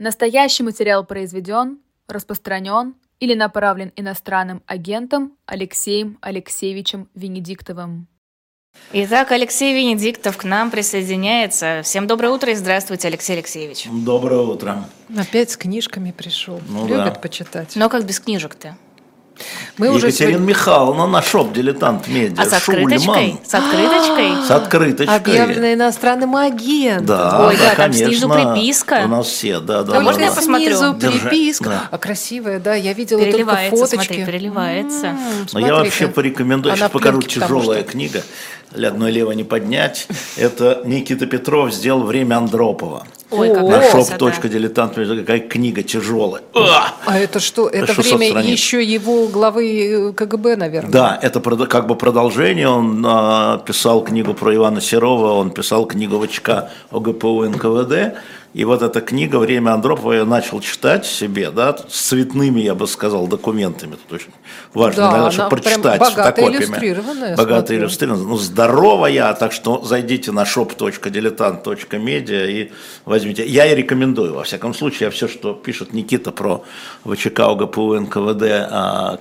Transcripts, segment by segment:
Настоящий материал произведен, распространен или направлен иностранным агентом Алексеем Алексеевичем Венедиктовым. Итак, Алексей Венедиктов к нам присоединяется. Всем доброе утро и здравствуйте, Алексей Алексеевич. Доброе утро. Опять с книжками пришел. Любят почитать. Но как без книжек-то? Екатерина Михайловна на shop.diletant.media. А с открыточкой? Шульман. С открыточкой? С открыточкой. Объявлена иностранным агентом. Да, ой, да, там конечно, снизу приписка. У нас все, да. Можно я посмотрю? Снизу приписка. Да. А красивая, да, я видела только фоточки. Смотри, переливается. Но я вообще порекомендую, сейчас покажу тяжелая книга. Одной лево не поднять. Это Никита Петров сделал «Время Андропова». Ой, на shop.diletant.media, какая книга тяжелая. А это что? Это время страниц. Еще его главы КГБ, наверное. Да, это как бы продолжение. Он писал книгу про Ивана Серова, он писал книгу ВЧК ОГПУ НКВД. И вот эта книга «Время Андропова» я начал читать себе, да, с цветными, я бы сказал, документами. Тут очень важно, да, наверное, чтобы прочитать с фотокопиями. Богато иллюстрированная. Ну, здоровая, так что зайдите на shop.diletant.media и возьмите. Я и рекомендую, во всяком случае, все, что пишет Никита про ВЧК, ОГПУ, НКВД,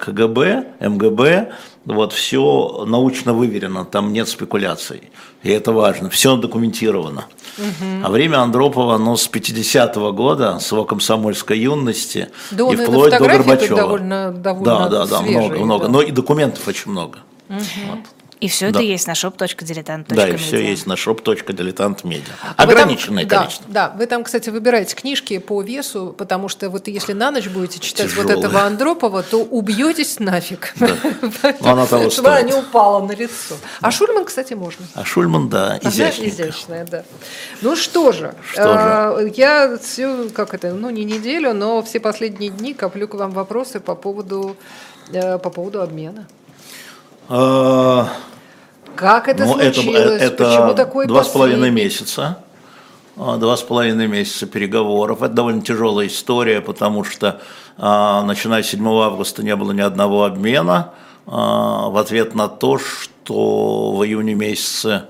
КГБ, МГБ, вот все научно выверено, там нет спекуляций. И это важно, все документировано. Угу. А время Андропова, оно с 50-го года, с его комсомольской юности, да, и вплоть до Горбачева. Довольно да, свежие, много. Да. Но и документов очень много. Угу. Вот. И все это есть на shop.diletant.media. Да, и все есть на shop.diletant.media. Ограниченное количество. Да, вы там, кстати, выбираете книжки по весу, потому что вот если на ночь будете читать тяжелые. Вот этого Андропова, то убьетесь нафиг. Да. Она того стоит. Она не упала на лицо. Да. А Шульман, кстати, можно. А Шульман, да, изящная. Изящная, да. Ну что же, я всю, не неделю, но все последние дни коплю к вам вопросы по поводу обмена. Как это случилось? Почему такой 2,5 месяца? 2,5 месяца переговоров. Это довольно тяжелая история, потому что начиная с 7 августа не было ни одного обмена в ответ на то, что в июне месяце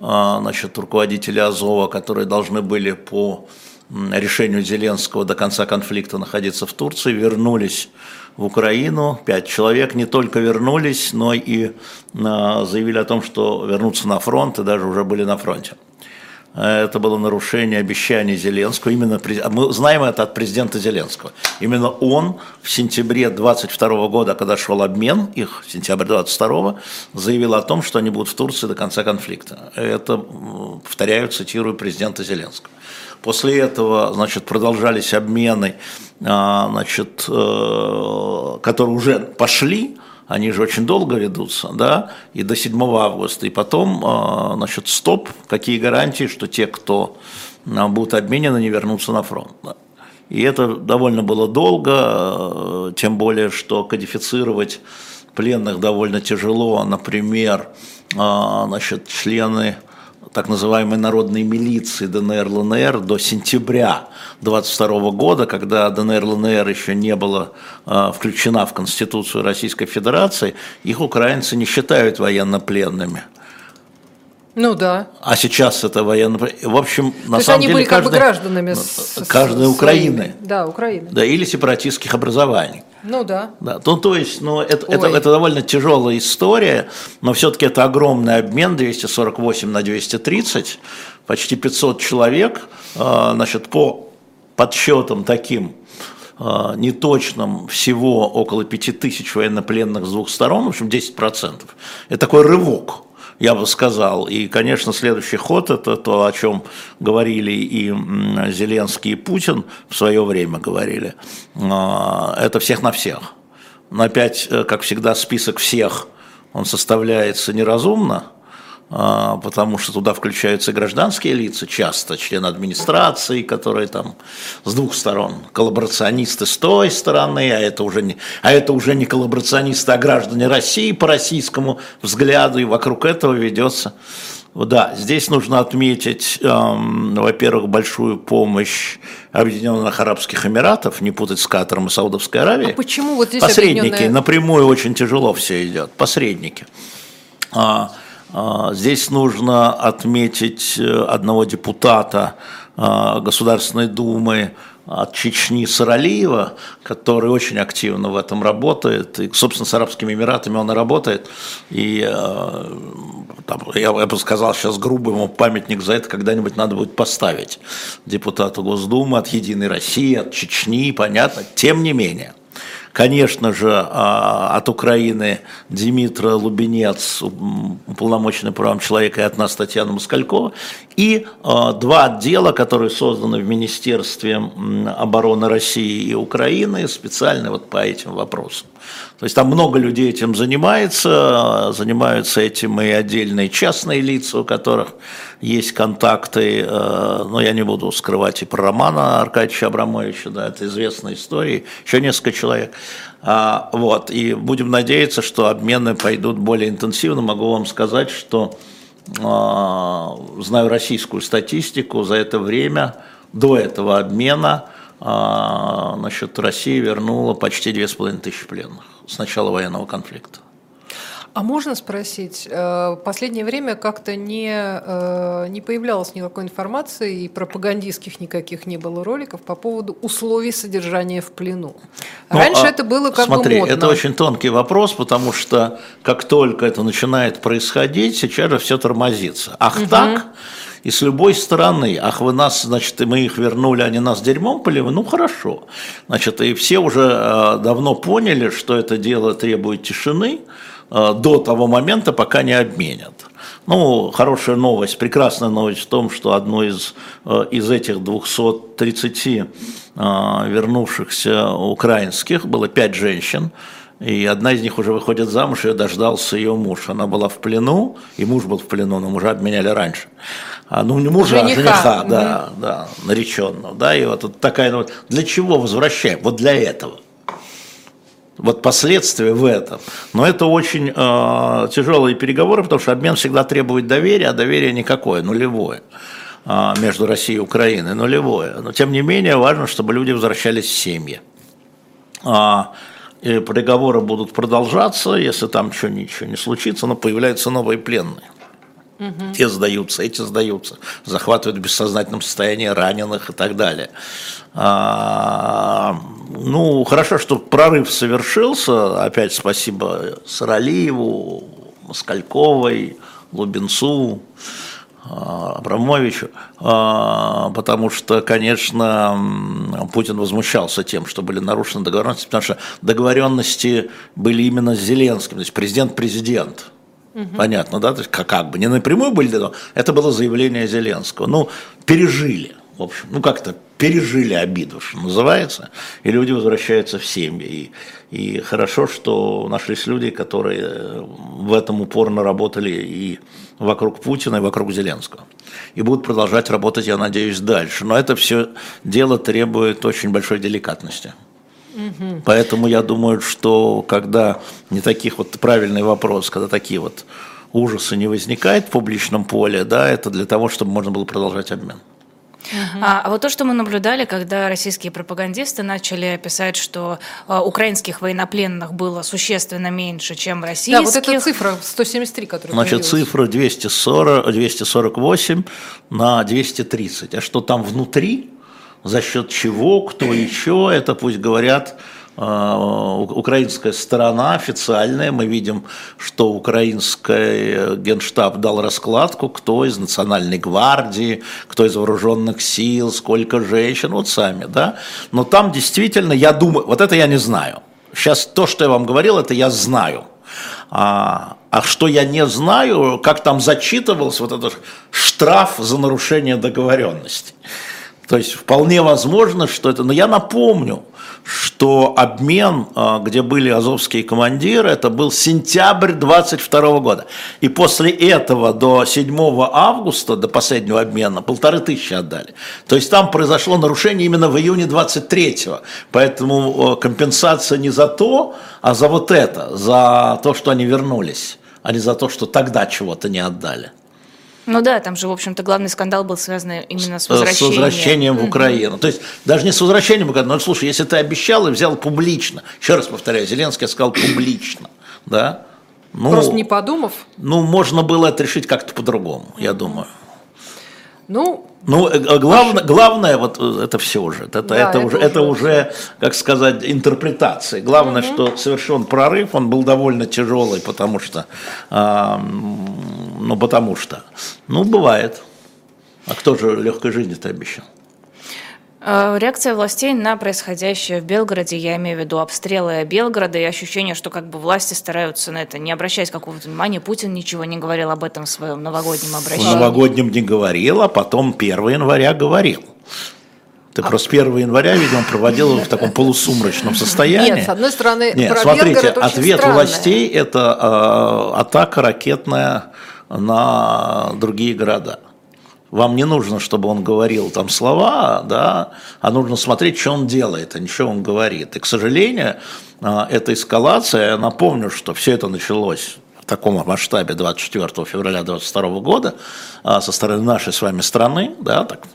руководители Азова, которые должны были по решению Зеленского до конца конфликта находиться в Турции, вернулись в Украину. 5 человек не только вернулись, но и заявили о том, что вернутся на фронт, и даже уже были на фронте. Это было нарушение обещаний Зеленского. Именно мы знаем это от президента Зеленского. Именно он в сентябре 22 года, когда шел обмен, их в сентябре 22-го, заявил о том, что они будут в Турции до конца конфликта. Это, повторяю, цитирую президента Зеленского. После этого, продолжались обмены, которые уже пошли, они же очень долго ведутся, да, и до 7 августа, и потом, стоп, какие гарантии, что те, кто будут обменены, не вернутся на фронт. И это довольно было долго, тем более, что кодифицировать пленных довольно тяжело, например, члены так называемой народной милиции ДНР, ЛНР до сентября 22 года, когда ДНР, ЛНР еще не было включена в Конституцию Российской Федерации, их украинцы не считают военнопленными. Ну да. А сейчас это военнопленные. В общем, на самом деле... То есть они были как бы гражданами каждой Украины. Да, Украины. Да, или сепаратистских образований. Ну да. Это довольно тяжелая история, но все-таки это огромный обмен, 248 на 230, почти 500 человек, по подсчетам таким неточным всего около 5000 военнопленных с двух сторон, в общем 10%. Это такой рывок, я бы сказал. И, конечно, следующий ход – это то, о чем говорили и Зеленский, и Путин в свое время говорили. Это всех на всех. Но опять, как всегда, список всех, он составляется неразумно, потому что туда включаются гражданские лица, часто члены администрации, которые там с двух сторон, коллаборационисты с той стороны, а это уже не коллаборационисты, а граждане России по российскому взгляду, и вокруг этого ведется. Да, здесь нужно отметить, во-первых, большую помощь Объединенных Арабских Эмиратов, не путать с Катаром и Саудовской Аравией. А почему вот здесь посредники, напрямую очень тяжело все идет, посредники. Здесь нужно отметить одного депутата Государственной Думы от Чечни Саралиева, который очень активно в этом работает, и, собственно, с Арабскими Эмиратами он и работает, и там, я бы сказал сейчас грубо, ему памятник за это когда-нибудь надо будет поставить депутату Госдумы от Единой России, от Чечни, понятно, тем не менее. Конечно же, от Украины Дмитрий Лубинец, уполномоченный по правам человека, и от нас Татьяна Москалькова. И два отдела, которые созданы в Министерстве обороны России и Украины, специально вот по этим вопросам. То есть там много людей этим занимается, занимаются этим и отдельные частные лица, у которых есть контакты, но я не буду скрывать и про Романа Аркадьевича Абрамовича, да, это известная история, еще несколько человек. Вот, и будем надеяться, что обмены пойдут более интенсивно. Могу вам сказать, что знаю российскую статистику, за это время до этого обмена Россия вернула почти 2500 пленных с начала военного конфликта. А можно спросить, в последнее время как-то не появлялось никакой информации, и пропагандистских никаких не было роликов по поводу условий содержания в плену. Раньше это было как бы модно. Это очень тонкий вопрос, потому что как только это начинает происходить, сейчас же все тормозится. Так? И с любой стороны, вы нас, значит, и мы их вернули, они нас дерьмом поливали, ну хорошо. Значит, и все уже давно поняли, что это дело требует тишины до того момента, пока не обменят. Ну, хорошая новость, прекрасная новость в том, что одну из этих 230 вернувшихся украинских было 5 женщин, и одна из них уже выходит замуж, ее дождался ее муж. Она была в плену, и муж был в плену, но мужа обменяли раньше. Ну, не мужа, жениха. А жениха, да, нареченного. Да, и вот такая новость. Для чего возвращаем? Вот для этого. Вот последствия в этом. Но это очень тяжелые переговоры, потому что обмен всегда требует доверия, а доверие никакое, нулевое. Между Россией и Украиной нулевое. Но тем не менее важно, чтобы люди возвращались в семьи. И переговоры будут продолжаться, если там ничего не случится, но появляются новые пленные. Те сдаются, эти сдаются, захватывают в бессознательном состоянии раненых и так далее. Ну, хорошо, что прорыв совершился, опять спасибо Саралиеву, Москальковой, Лубенцу, Абрамовичу, потому что, конечно, Путин возмущался тем, что были нарушены договоренности, потому что договоренности были именно с Зеленским, то есть президент-президент. Понятно, да? То есть как бы не напрямую были, но это было заявление Зеленского. Ну, пережили, в общем, как-то пережили обиду, что называется, и люди возвращаются в семьи. И хорошо, что нашлись люди, которые в этом упорно работали и вокруг Путина, и вокруг Зеленского. И будут продолжать работать, я надеюсь, дальше. Но это все дело требует очень большой деликатности. Поэтому я думаю, что когда не таких вот правильный вопрос, когда такие вот ужасы не возникает в публичном поле, да, это для того, чтобы можно было продолжать обмен. А вот то, что мы наблюдали, когда российские пропагандисты начали писать, что украинских военнопленных было существенно меньше, чем российских. Да, вот эта цифра 173, которая появилась. Значит, цифра 248 на 230. А что там внутри? За счет чего, кто еще, это пусть говорят украинская сторона официальная. Мы видим, что украинский генштаб дал раскладку, кто из Национальной гвардии, кто из вооруженных сил, сколько женщин, вот сами, да. Но там действительно, я думаю, вот это я не знаю. Сейчас то, что я вам говорил, это я знаю. А что я не знаю, как там зачитывался вот этот штраф за нарушение договоренности. То есть вполне возможно, что это... Но я напомню, что обмен, где были азовские командиры, это был сентябрь 22 года. И после этого до 7 августа, до последнего обмена, 1500 отдали. То есть там произошло нарушение именно в июне 23-го. Поэтому компенсация не за то, а за вот это, за то, что они вернулись, а не за то, что тогда чего-то не отдали. Ну да, там же, в общем-то, главный скандал был связан именно с возвращением. С возвращением в Украину. То есть даже не с возвращением в Украину, но слушай, если ты обещал и взял публично, еще раз повторяю, Зеленский сказал публично, да? Ну, просто не подумав? Ну, можно было это решить как-то по-другому, я думаю. Ну... Ну, главное, вот это все уже, это уже, как сказать, интерпретация. Главное, что совершен прорыв, он был довольно тяжелый, потому что бывает. А кто же легкой жизни-то обещал? Реакция властей на происходящее в Белгороде, я имею в виду обстрелы Белгорода и ощущение, что как бы власти стараются на это не обращать какого-то внимания. Путин ничего не говорил об этом в своем новогоднем обращении. В новогоднем не говорил, а потом 1 января говорил. Просто 1 января, видимо, проводил в таком полусумрачном состоянии. Нет, с одной стороны, смотрите, ответ властей – это атака ракетная на другие города. Вам не нужно, чтобы он говорил там слова, да, а нужно смотреть, что он делает, а не что он говорит. И, к сожалению, эта эскалация, я напомню, что все это началось в таком масштабе 24 февраля 2022 года со стороны нашей с вами страны, да, так,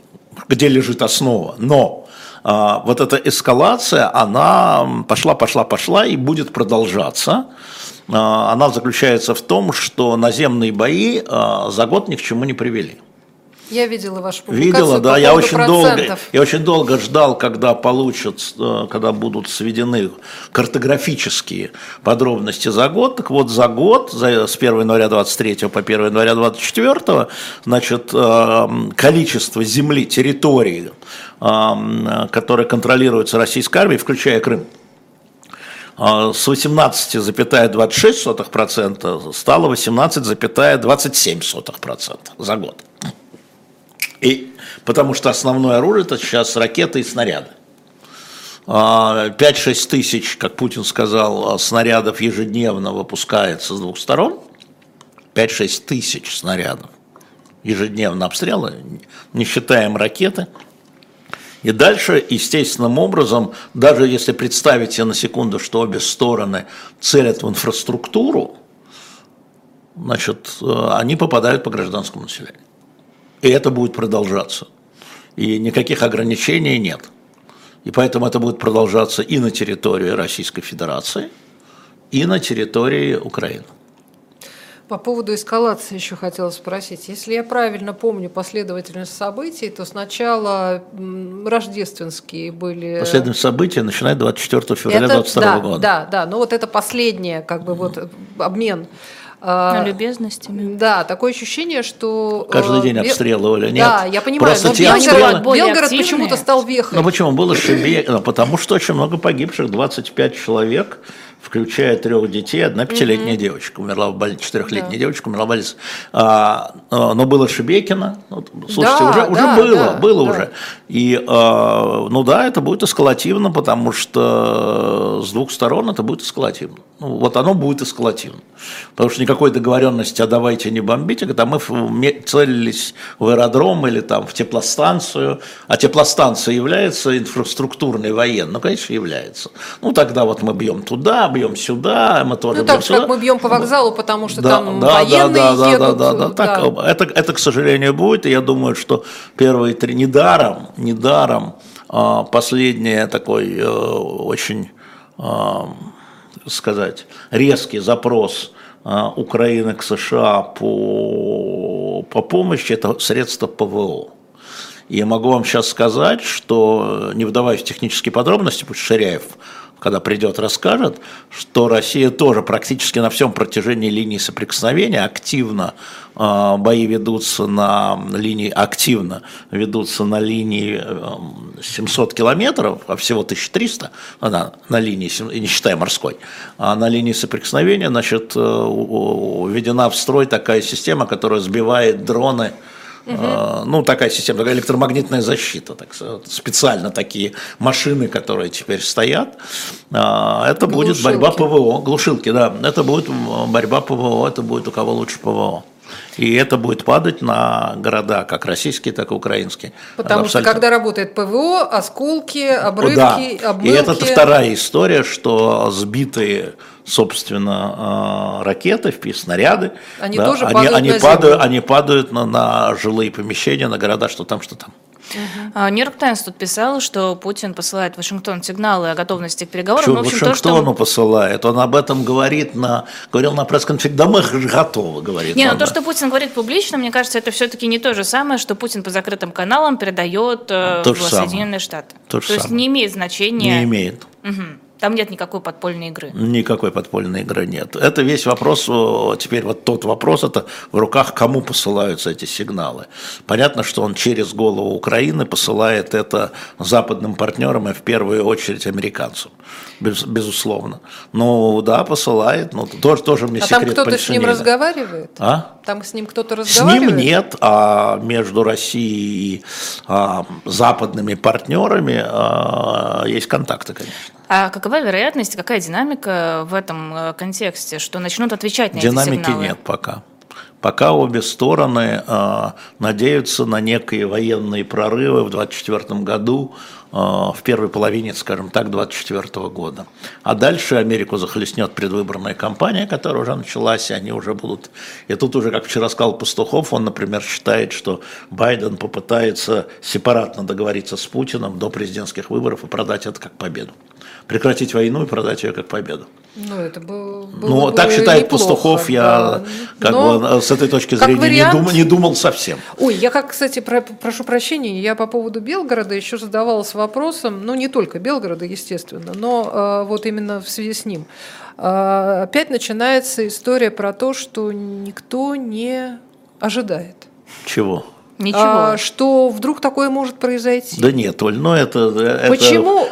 где лежит основа. Но вот эта эскалация, она пошла и будет продолжаться. Она заключается в том, что наземные бои за год ни к чему не привели. Я видела вашу публикацию. Видела, да, я очень долго ждал, когда будут сведены картографические подробности за год. Так вот, за год, с 1 января 23 по 1 января 24, значит, количество земли, территории, которые контролируются российской армией, включая Крым, с 18,26% стало 18,27% за год. И потому что основное оружие это сейчас ракеты и снаряды. 5-6 тысяч, как Путин сказал, снарядов ежедневно выпускается с двух сторон. 5-6 тысяч снарядов ежедневно обстрелы, не считаем ракеты. И дальше, естественным образом, даже если представить себе на секунду, что обе стороны целят в инфраструктуру, значит, они попадают по гражданскому населению. И это будет продолжаться. И никаких ограничений нет. И поэтому это будет продолжаться и на территории Российской Федерации, и на территории Украины. По поводу эскалации еще хотела спросить. Если я правильно помню последовательность событий, то сначала рождественские были... Последовательность событий начинает 24 февраля 2022 года. Да, но вот это последнее, обмен... любезностями. Да, такое ощущение, что... Каждый день обстрелы, Оля, нет? Да, я понимаю, просто но Белгород почему-то стал вехой. Ну почему? Было шибе... Потому что очень много погибших, 25 человек, включая 3 детей, 1 пятилетняя девочка умерла в больнице, 4-летняя девочка умерла в больнице. Но было Шебекино, слушайте, уже было. И, это будет эскалативно, потому что с двух сторон это будет эскалативно. Оно будет эскалативно, потому что никакой договоренности, а давайте не бомбите, когда мы целились в аэродром или там в теплостанцию, а теплостанция является инфраструктурной военной, конечно, является. Тогда мы бьем туда, бьем сюда, мы тоже бьем сюда. Как мы бьем по вокзалу, потому что там военные едут. Это, к сожалению, будет, и я думаю, что первые 3 недаром последнее такой очень, сказать, резкий запрос Украины к США по помощи, это средства ПВО. И я могу вам сейчас сказать, что, не вдаваясь в технические подробности, пусть Ширяев, когда придет, расскажет, что Россия тоже практически на всем протяжении линии соприкосновения бои ведутся на линии 700 километров, а всего 1300, на линии, не считая морской, а на линии соприкосновения, значит, введена в строй такая система, которая сбивает дроны. Такая система, такая электромагнитная защита, так сказать, специально такие машины, которые теперь стоят, это будет борьба ПВО, глушилки, да, это будет борьба ПВО, это будет у кого лучше ПВО. И это будет падать на города, как российские, так и украинские. Потому что когда работает ПВО, осколки, обрывки, обмылки. И это вторая история, что сбитые, собственно, ракеты, снаряды, они падают на жилые помещения, на города, что там. Нью-Йорк Таймс тут писал, что Путин посылает в Вашингтон сигналы о готовности к переговорам. Что, ну, в общем, Вашингтону то, что... посылает? Он об этом говорит говорил на пресс-конференции. Да мы же готовы, говорит. Не, но то, что Путин говорит публично, мне кажется, это все-таки не то же самое, что Путин по закрытым каналам передает в Соединенные Штаты. То есть не имеет значения. Не имеет. Угу. Там нет никакой подпольной игры. Никакой подпольной игры нет. Это весь вопрос, теперь вот тот вопрос, это в руках, кому посылаются эти сигналы. Понятно, что он через голову Украины посылает это западным партнерам и в первую очередь американцам, безусловно. Ну да, посылает, но тоже мне секрет. А там кто-то с ним разговаривает? А? Там с ним кто-то разговаривает? С ним нет, а между Россией и западными партнерами есть контакты, конечно. А какова вероятность, какая динамика в этом контексте, что начнут отвечать на эти сигналы? Динамики нет пока. Пока обе стороны надеются на некие военные прорывы в 2024 году, в первой половине, скажем так, 2024 года. А дальше Америку захлестнет предвыборная кампания, которая уже началась, и они уже будут... И тут уже, как вчера сказал Пастухов, он, например, считает, что Байден попытается сепаратно договориться с Путиным до президентских выборов и продать это как победу. Прекратить войну и продать ее как победу. Ну, это было так считает неплохо, Пастухов, я как бы с этой точки зрения не думал совсем. Ой, я кстати, прошу прощения, я по поводу Белгорода еще задавалась вопросом, ну, не только Белгорода, естественно, но вот именно в связи с ним. Опять начинается история про то, что никто не ожидает. Чего? Ничего. Что вдруг такое может произойти? Да нет, Оль, но это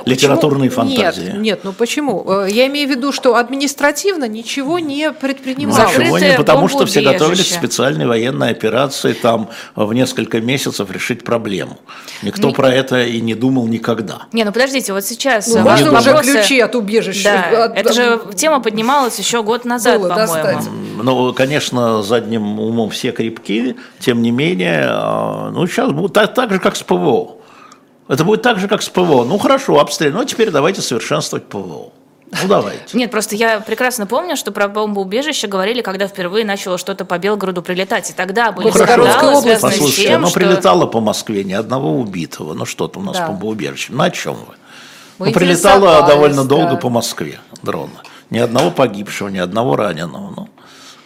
литературные фантазии. Нет, ну почему? Я имею в виду, что административно ничего не предпринималось. Ничего не, потому что все готовились к специальной военной операции, там в несколько месяцев решить проблему. Никто про это и не думал никогда. Не, ну подождите, вот сейчас... Ну, важно уже ключи от убежища. Да, это же тема поднималась еще год назад, по-моему. Ну, конечно, задним умом все крепки, тем не менее... Ну, сейчас будет так же, как с ПВО. Это будет так же, как с ПВО. Ну, хорошо, обстрел. Ну, теперь давайте совершенствовать ПВО. Ну, давайте. Нет, просто я прекрасно помню, что про бомбоубежище говорили, когда впервые начало что-то по Белгороду прилетать. И тогда были скандалы, связанные с тем, оно прилетало по Москве, ни одного убитого. Ну, что там у нас с бомбоубежищем? Ну, о чем вы? Ну, прилетало довольно долго по Москве дрона. Ни одного погибшего, ни одного раненого. Ну,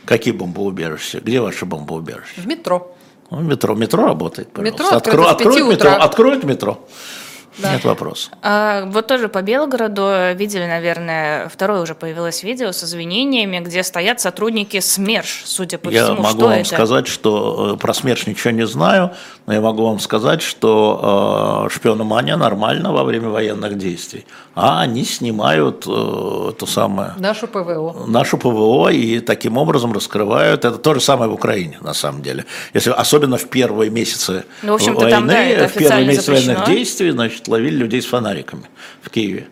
какие бомбоубежища? Где ваши бомбоубежища? В метро. Ну, метро работает, пожалуйста. Метро откроют метро. Да. Нет вопроса. Вот тоже по Белгороду видели, наверное, второе уже появилось видео с извинениями, где стоят сотрудники СМЕРШ, судя по всему. Я могу вам сказать, что про СМЕРШ ничего не знаю, но я могу вам сказать, что шпиономания нормально во время военных действий. А они снимают то самое... Нашу ПВО. Нашу ПВО и таким образом раскрывают. Это то же самое в Украине, на самом деле. Если, особенно в первые месяцы войны, там, в первые месяцы военных действий, значит, ловили людей с фонариками в Киеве.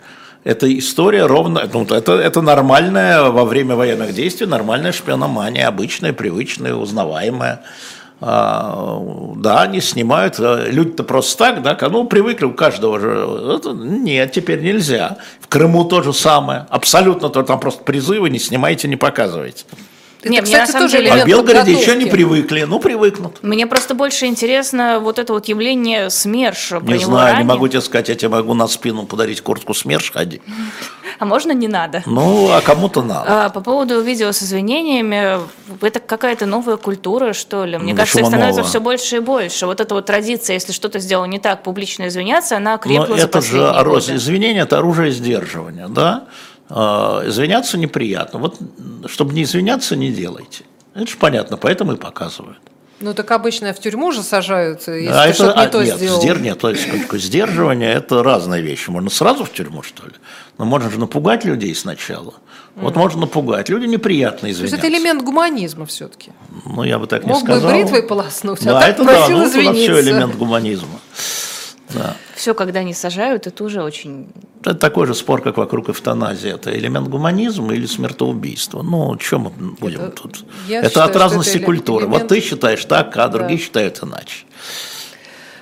Эта история ровно... Ну, это нормальная во время военных действий, нормальная шпиономания, обычная, привычная, узнаваемая. Да, они снимают. Люди-то просто так, да, ну, привыкли у каждого же. Это, нет, теперь нельзя. В Крыму то же самое. Абсолютно то, там просто призывы не снимайте, не показывайте. Нет, это, кстати, тоже элемент подготовки. А в Белгороде еще не привыкли, ну привыкнут. Мне просто больше интересно вот это вот явление СМЕРШ. Не знаю, ранее. Не могу тебе сказать, я тебе могу на спину подарить куртку СМЕРШ, ходи. А можно не надо? Ну, а кому-то надо. По поводу видео с извинениями, это какая-то новая культура, что ли? Мне кажется, их становится все больше и больше. Вот эта вот традиция, если что-то сделал не так, публично извиняться, она крепла за последние годы. Но это же извинение, это оружие сдерживания, да? Извиняться неприятно. Вот, чтобы не извиняться, не делайте. Это же понятно, поэтому и показывают. Ну, так обычно в тюрьму же сажают, если ты что-то не то сделал. Сдерживание – это разные вещи. Можно сразу в тюрьму, что ли? Но можно же напугать людей сначала. Вот можно напугать. Люди неприятно извиняются. То есть это элемент гуманизма все-таки. Ну, я бы так не сказал. Мог бы бритвой полоснуть, а так просил извиниться. Да, это все элемент гуманизма. Да. Все, когда не сажают, это уже очень... Это такой же спор, как вокруг эвтаназии. Это элемент гуманизма или смертоубийства? Ну, чем мы будем тут? Это от разности культуры. Вот ты считаешь так, а другие считают иначе.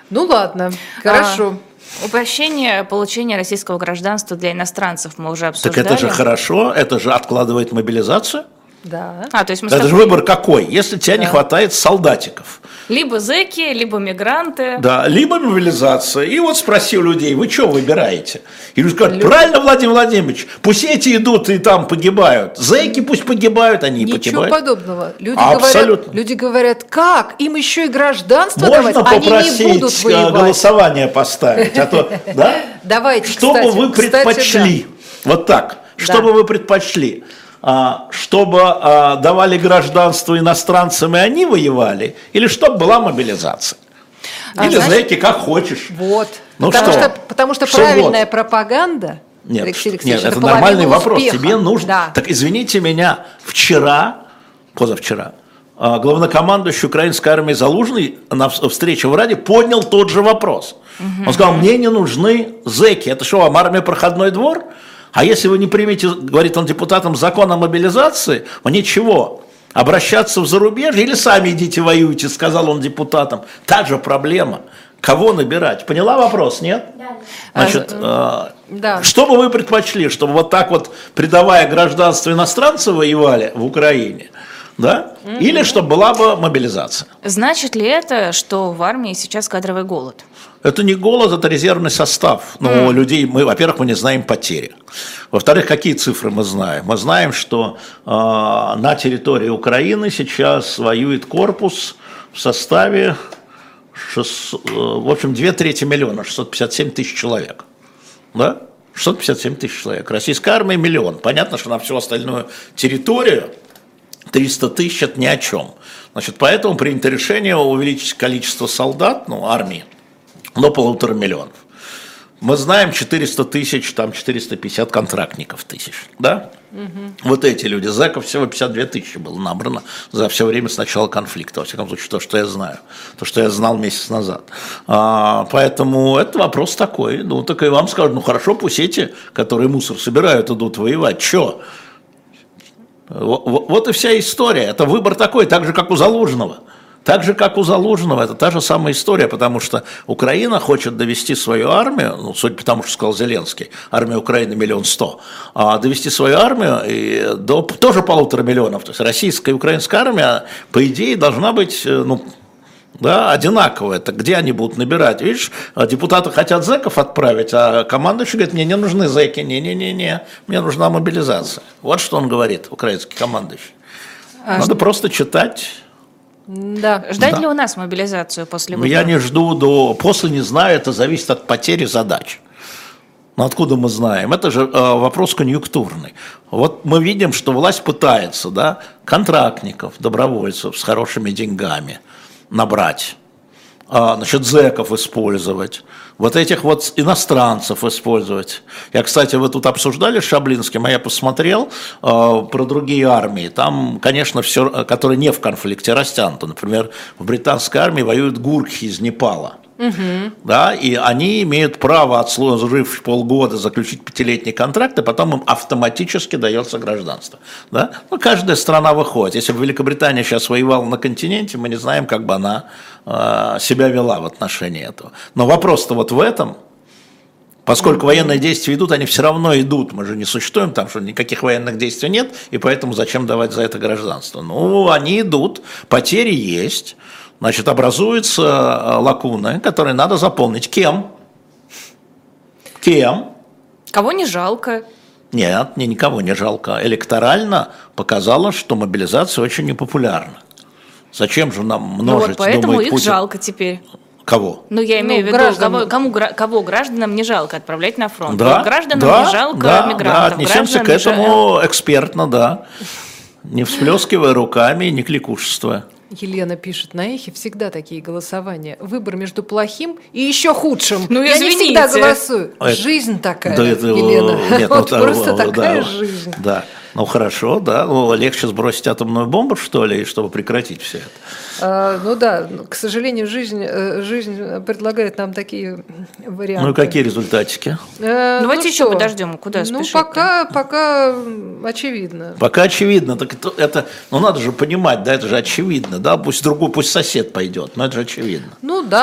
Ну, ладно, хорошо. Упрощение получения российского гражданства для иностранцев мы уже обсуждали. Так это же хорошо, это же откладывает мобилизацию. Да. А, то есть мы это же выбор какой? Если тебя не хватает солдатиков. Либо зэки, либо мигранты. Да, либо мобилизация. И вот спросил людей, вы что выбираете? И люди скажут, правильно, Владимир Владимирович, пусть эти идут и там погибают. Зэки пусть погибают, они погибают. Ничего подобного. Люди говорят, как? Им еще и гражданство давать? Можно попросить голосование поставить? А то, да? Давайте, кстати. Что бы вы предпочли? Вот так. Что бы вы предпочли? Чтобы давали гражданство иностранцам, и они воевали, или чтобы была мобилизация? Или, знаете, как хочешь. Вот. Ну потому что правильная пропаганда... Нет, Алексей, это нормальный вопрос. Тебе нужно... Да. Так, извините меня, позавчера, главнокомандующий украинской армии Залужный на встрече в Раде поднял тот же вопрос. Угу. Он сказал, мне не нужны зэки. Это что, вам армия проходной двор? А если вы не примете, говорит он депутатам, закон о мобилизации, мне чего? Обращаться в зарубежье или сами идите воюйте, сказал он депутатам. Та же проблема. Кого набирать? Поняла вопрос, нет? Значит, что бы вы предпочли, чтобы вот так вот, придавая гражданство иностранцам, воевали в Украине? Да? Mm-hmm. Или чтобы была бы мобилизация. Значит ли это, что в армии сейчас кадровый голод? Это не голод, это резервный состав. Но людей, во-первых, мы не знаем потери. Во-вторых, какие цифры мы знаем? Мы знаем, что на территории Украины сейчас воюет корпус в составе, в общем, 2/3 миллиона, 657 тысяч человек. Да? 657 тысяч человек. Российская армия 1 миллион. Понятно, что на всю остальную территорию 300 тысяч – это ни о чем. Значит, поэтому принято решение увеличить количество солдат, армии, до 1,5 миллиона. Мы знаем 400 тысяч, там 450 контрактников тысяч, да? Угу. Вот эти люди, зэков всего 52 тысячи было набрано за все время с начала конфликта, во всяком случае, то, что я знаю, то, что я знал месяц назад. Поэтому это вопрос такой. Ну, так и вам скажут, хорошо, пусть эти, которые мусор собирают, идут воевать, чё? Вот и вся история. Это выбор такой, так же, как у Залужного. Так же, как у Залужного, это та же самая история, потому что Украина хочет довести свою армию, судя по тому, что сказал Зеленский, армия Украины 1 100 000, довести свою армию и до тоже 1,5 миллиона. То есть российская и украинская армия, по идее, должна быть... одинаково это, где они будут набирать. Видишь, депутаты хотят зэков отправить, а командующий говорит, мне не нужны зэки, не-не-не, мне нужна мобилизация. Вот что он говорит, украинский командующий. Надо просто читать. Да. Ждать ли у нас мобилизацию после выборов? Я не жду, после не знаю, это зависит от потери задач. Но откуда мы знаем? Это же вопрос конъюнктурный. Вот мы видим, что власть пытается контрактников, добровольцев с хорошими деньгами набрать, зэков использовать, вот этих вот иностранцев использовать. Я, кстати, вы тут обсуждали с Шаблинским, а я посмотрел про другие армии. Там, конечно, все, которые не в конфликте, растянуты. Например, в британской армии воюют гуркхи из Непала. Угу. Да, и они имеют право, отслужив полгода, заключить 5-летний контракт, и потом им автоматически дается гражданство. Да? Каждая страна выходит. Если бы Великобритания сейчас воевала на континенте, мы не знаем, как бы она себя вела в отношении этого. Но вопрос-то вот в этом. Поскольку военные действия идут, они все равно идут. Мы же не существуем там, что никаких военных действий нет, и поэтому зачем давать за это гражданство? Они идут, потери есть. Значит, образуются лакуны, которые надо заполнить. Кем? Кем? Кого не жалко? Нет, мне никого не жалко. Электорально показалось, что мобилизация очень непопулярна. Зачем же нам множить, поэтому думает Путин? Их жалко теперь. Кого? Я имею в виду, кого гражданам не жалко отправлять на фронт. Да, гражданам не жалко мигрантов. Да, отнесемся к этому экспертно, не всплескивая руками, не кликушествуя. Елена пишет, на Эхе всегда такие голосования. Выбор между плохим и еще худшим. Я не всегда голосую. Жизнь такая, Елена. Нет, просто такая жизнь. Да. Хорошо, да. Легче сбросить атомную бомбу, что ли, чтобы прекратить все это. К сожалению, жизнь предлагает нам такие варианты. И какие результатики? Давайте еще подождем, куда спешить? Пока очевидно. Пока очевидно. Так это, надо же понимать, это же очевидно, пусть сосед пойдет, но это же очевидно.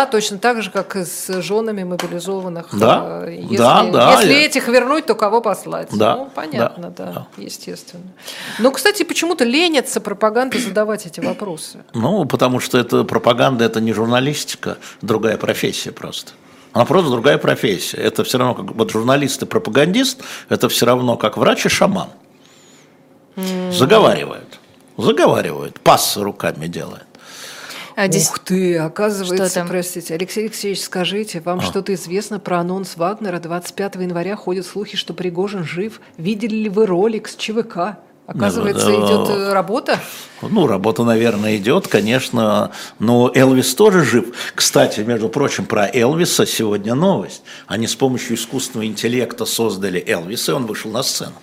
Точно так же, как и с женами мобилизованных. Если этих вернуть, то кого послать? Понятно, естественно. естественно. Но, кстати, почему-то ленятся пропаганды задавать эти вопросы. Ну, потому что это пропаганда, это не журналистика, другая профессия просто. Она просто другая профессия. Это все равно, как вот журналист и пропагандист, это все равно, как врач и шаман. Заговаривают, пассы руками делают. Ух ты, оказывается, простите, Алексей Алексеевич, скажите, вам что-то известно про анонс Вагнера? 25 января ходят слухи, что Пригожин жив. Видели ли вы ролик с ЧВК? Оказывается, идет работа? Ну, работа, наверное, идет, конечно. Но Элвис тоже жив. Кстати, между прочим, про Элвиса сегодня новость. Они с помощью искусственного интеллекта создали Элвиса, и он вышел на сцену.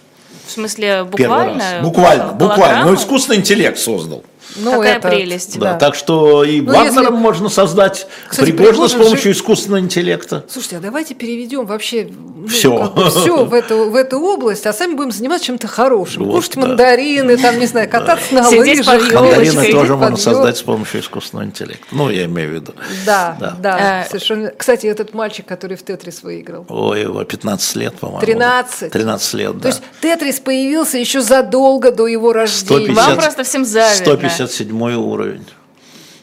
В смысле, буквально? Буквально. Но искусственный интеллект создал. Какая прелесть. Да. Так что и Вагнером можно создать Пригожина с помощью искусственного интеллекта. Слушайте, а давайте переведем вообще все в эту область, а сами будем заниматься чем-то хорошим. Вот, кушать мандарины, там, не знаю, кататься на лыжах. Мандарины тоже можно создать с помощью искусственного интеллекта. Ну, я имею в виду. Да, совершенно. Кстати, этот мальчик, который в Тетрис выиграл. Ой, его 15 лет, по-моему. 13 лет, да. То есть Тетрис появился еще задолго до его рождения. Вам просто всем завидно. 157 уровень.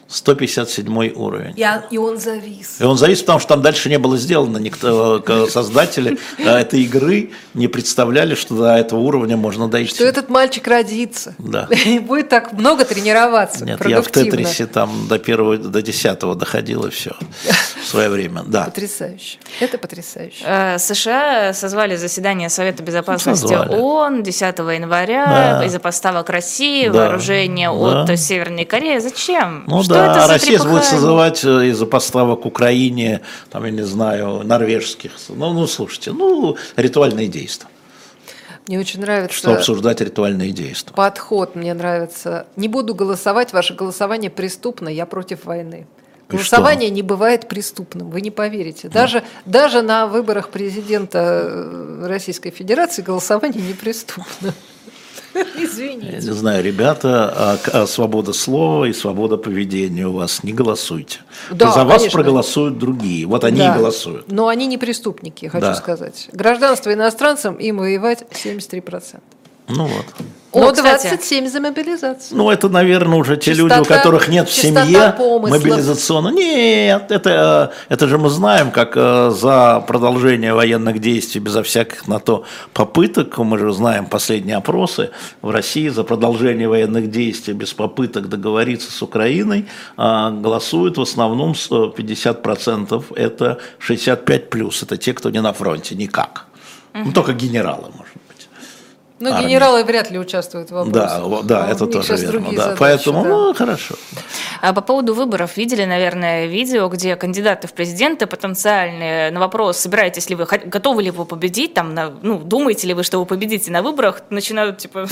157 уровень. И он завис. Потому что там дальше не было сделано. Никто, создатели этой игры не представляли, что до этого уровня можно дойти. Что этот мальчик родится. Да. И будет так много тренироваться. Нет, я в Тетрисе там до 10-го доходил и все в свое время. Да. Потрясающе. Это потрясающе. США созвали заседание Совета Безопасности ООН 10 января из-за поставок России, вооружения от Северной Кореи. Зачем? Ну да, Россия будет созывать из-за поставок к Украине, там, я не знаю, норвежских. Слушайте, ритуальные действия. Мне очень нравится... Что обсуждать ритуальные действия. Подход мне нравится. Не буду голосовать, ваше голосование преступно, я против войны. Голосование не бывает преступным, вы не поверите. Даже на выборах президента Российской Федерации голосование не преступно. Извините. Я не знаю, ребята, свобода слова и свобода поведения у вас. Не голосуйте. Да, за вас конечно. Проголосуют другие. Вот они и голосуют. Но они не преступники, хочу сказать. Гражданство иностранцам им воевать 73%. Ну вот. Но 27 за мобилизацию. Ну, это, наверное, уже те люди, у которых нет в семье мобилизационного. Нет, это же мы знаем, как за продолжение военных действий безо всяких на то попыток, мы же знаем последние опросы в России, за продолжение военных действий без попыток договориться с Украиной голосуют в основном 50%, это 65+, это те, кто не на фронте никак. Ну, только генералы, может быть. Генералы вряд ли участвуют в вопросах. Да, это тоже верно. Задачи, поэтому, хорошо. А по поводу выборов видели, наверное, видео, где кандидаты в президенты потенциальные на вопрос, собираетесь ли вы, готовы ли вы победить, там, думаете ли вы, что вы победите на выборах, начинают типа,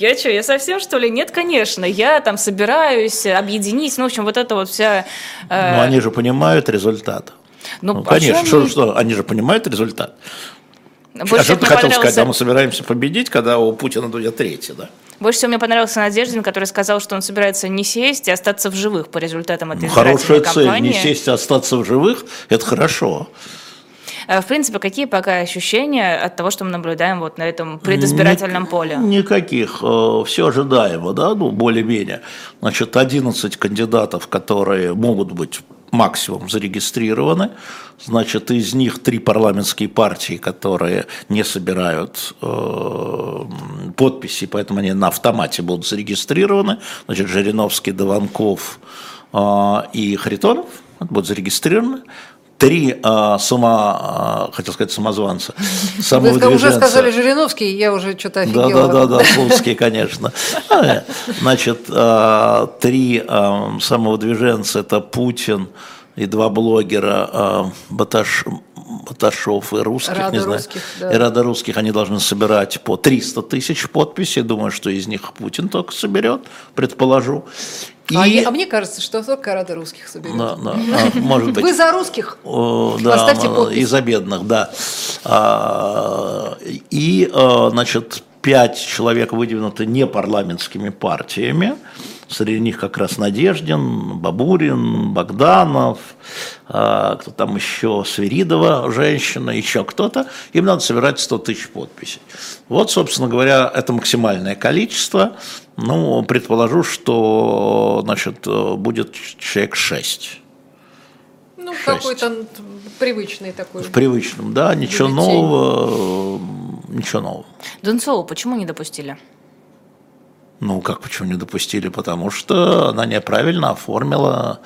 я совсем что ли? Нет, конечно, я там собираюсь объединить, вся... они же понимают результат. Конечно, они же понимают результат. Больше что ты хотел сказать, мы собираемся победить, когда у Путина Дудя третий, да? Больше всего мне понравился Надеждин, который сказал, что он собирается не сесть и остаться в живых по результатам этой избирательной кампании. Хорошая цель, не сесть и остаться в живых, это хорошо. В принципе, какие пока ощущения от того, что мы наблюдаем вот на этом предизбирательном поле? Никаких. Все ожидаемо, да, более-менее. 11 кандидатов, которые могут быть максимум зарегистрированы, из них 3 парламентские партии, которые не собирают подписи, поэтому они на автомате будут зарегистрированы, Жириновский, Дованков и Харитонов будут зарегистрированы. 3 самозванца. Вы уже сказали Жириновский, я уже что-то офигела. Да, Слуцкий, конечно. 3 самовыдвиженца, это Путин и 2 блогера, Баташов и русских, Рада не знаю, русских, да. И Рада русских, они должны собирать по 300 000 подписей, думаю, что из них Путин только соберет, предположу. Мне кажется, что только Рада русских соберет. Может быть. Вы за русских? Оставьте подпись. И за бедных, да. 5 человек выдвинуты непарламентскими партиями. Среди них как раз Надеждин, Бабурин, Богданов, кто там еще, Свиридова женщина, еще кто-то. Им надо собирать 100 тысяч подписей. Вот, собственно говоря, это максимальное количество. Ну, предположу, что, значит, будет человек 6. Ну, какой-то привычный такой. В привычном, да, ничего нового, ничего нового. Донцову почему не допустили? Ну, как почему не допустили? Потому что она неправильно оформила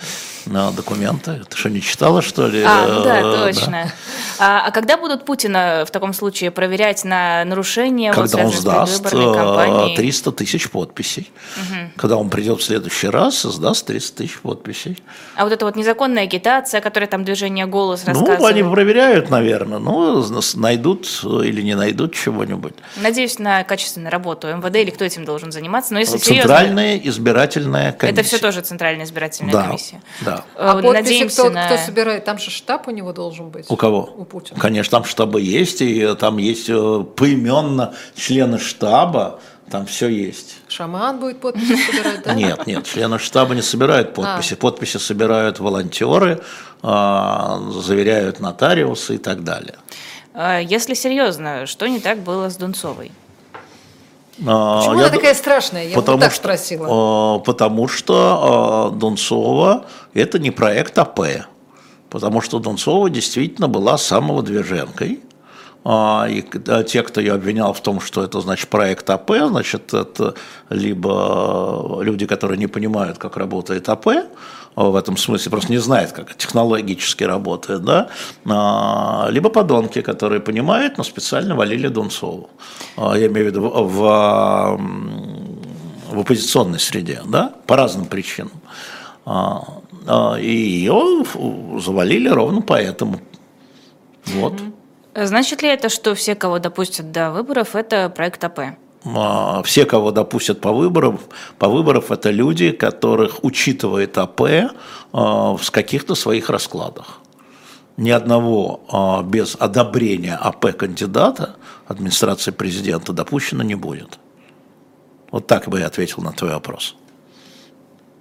документы. Ты что, не читала, что ли? А, да, точно. Да. А когда будут Путина в таком случае проверять на нарушение? Когда он сдаст 300 тысяч подписей. Угу. Когда он придет в следующий раз, сдаст 300 тысяч подписей. А вот эта вот незаконная агитация, которая там движение «Голос» рассказывает? Ну, они проверяют, наверное. Ну, найдут или не найдут чего-нибудь. Надеюсь на качественную работу МВД или кто этим должен заниматься? Но если Центральная серьезно, избирательная комиссия. Это все тоже Центральная избирательная комиссия. Да. А подписи кто собирает? Там же штаб у него должен быть. У кого? У Путина. Конечно, там штабы есть, и там есть поименно члены штаба, там все есть. Шаман будет подписи собирать, да? Нет, члены штаба не собирают подписи. Подписи собирают волонтеры, заверяют нотариусы и так далее. Если серьезно, что не так было с Дунцовой? Почему она такая страшная? Я бы так спросила. Потому что Дунцова – это не проект АП. Потому что Дунцова действительно была самовыдвиженкой. И те, кто ее обвинял в том, что это, значит, проект АП, значит, это либо люди, которые не понимают, как работает АП, в этом смысле просто не знают, как технологически работает, да, либо подонки, которые понимают, но специально валили Дунцову. Я имею в виду в оппозиционной среде, да, по разным причинам. И ее завалили ровно поэтому. Вот. Значит ли это, что все, кого допустят до выборов, это проект АП? Все, кого допустят по выборам, это люди, которых учитывает АП в каких-то своих раскладах. Ни одного без одобрения АП кандидата администрации президента допущено не будет. Вот так бы я ответил на твой вопрос.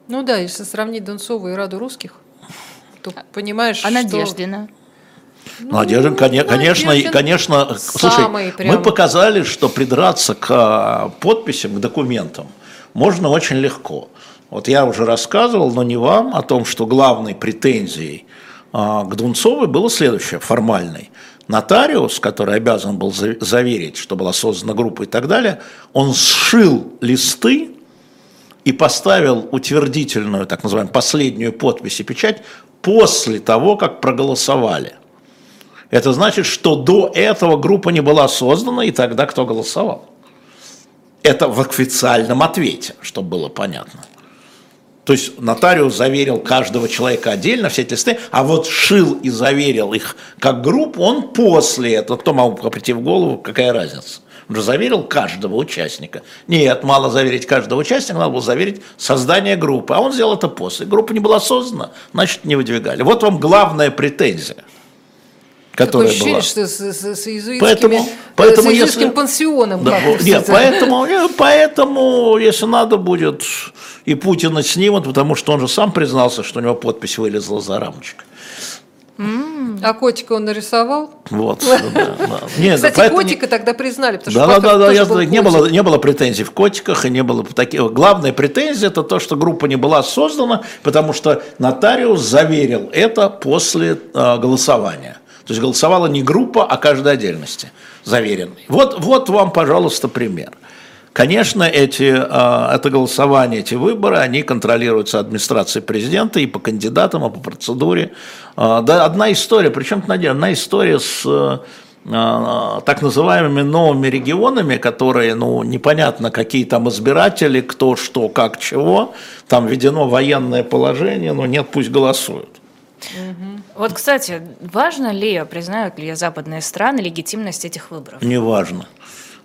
Ну да, если сравнить Донцову и Раду русских, то понимаешь, что... А Надеждина? Надежда, конечно, слушай, мы показали, что придраться к подписям, к документам можно очень легко. Вот я уже рассказывал, но не вам, о том, что главной претензией к Дунцовой было следующее, формальной. Нотариус, который обязан был заверить, что была создана группа и так далее, он сшил листы и поставил утвердительную, так называемую, последнюю подпись и печать после того, как проголосовали. Это значит, что до этого группа не была создана, и тогда кто голосовал? Это в официальном ответе, чтобы было понятно. То есть нотариус заверил каждого человека отдельно, все эти листы, а вот шил и заверил их как группу, он после этого. Кто мог прийти в голову, какая разница? Он же заверил каждого участника. Нет, мало заверить каждого участника, надо было заверить создание группы. А он сделал это после. Группа не была создана, значит, не выдвигали. Вот вам главная претензия. Такое ощущение, была. Что с иезуитским пансионом. Да, нет, поэтому, если надо будет, и Путина снимут, потому что он же сам признался, что у него подпись вылезла за рамочкой. А котика он нарисовал? Вот. Да. Нет, кстати, поэтому... котика тогда признали, потому что не было претензий в котиках, и не было таких. Главная претензия – это то, что группа не была создана, потому что нотариус заверил это после голосования. То есть голосовала не группа, а каждая отдельности заверенный. Вот вам, пожалуйста, пример. Конечно, это голосование, эти выборы, они контролируются администрацией президента и по кандидатам, и по процедуре. Да, одна история, причем, Надежда, одна история с так называемыми новыми регионами, которые, ну, непонятно, какие там избиратели, кто, что, как, чего. Там введено военное положение, но нет, пусть голосуют. Угу. Вот, кстати, важно ли, признают ли западные страны легитимность этих выборов? Не важно.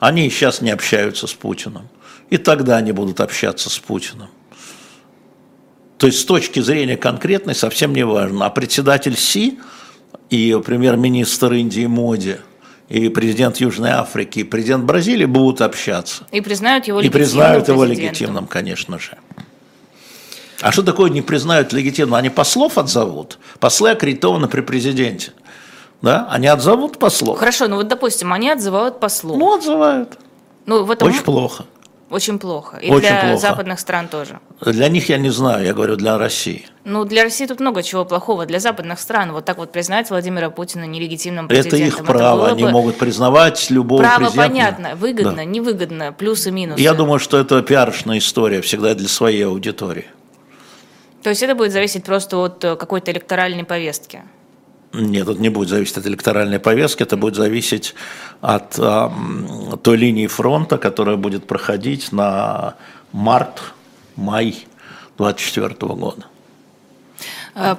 Они сейчас не общаются с Путиным. И тогда они будут общаться с Путиным. То есть, с точки зрения конкретной, совсем не важно. А председатель Си и премьер-министр Индии Моди, и президент Южной Африки, и президент Бразилии будут общаться. И признают его легитимным, конечно же. А что такое не признают легитимным? Они послов отзовут. Послы аккредитованы при президенте. Да? Они отзовут послов. Хорошо, ну вот, допустим, они отзывают послов. Ну, отзывают. Ну, в этом... Очень плохо. Очень плохо. И очень для плохо. Западных стран тоже. Для них я не знаю, я говорю для России. Ну, для России тут много чего плохого. Для западных стран вот так вот признать Владимира Путина нелегитимным президентом. Это их право, они могут признавать любого президента. Право понятно, выгодно, да. Невыгодно, плюсы, минусы. Я думаю, что это пиаршная история всегда для своей аудитории. То есть это будет зависеть просто от какой-то электоральной повестки? Нет, это не будет зависеть от электоральной повестки, это будет зависеть от той линии фронта, которая будет проходить на март-май 2024 года.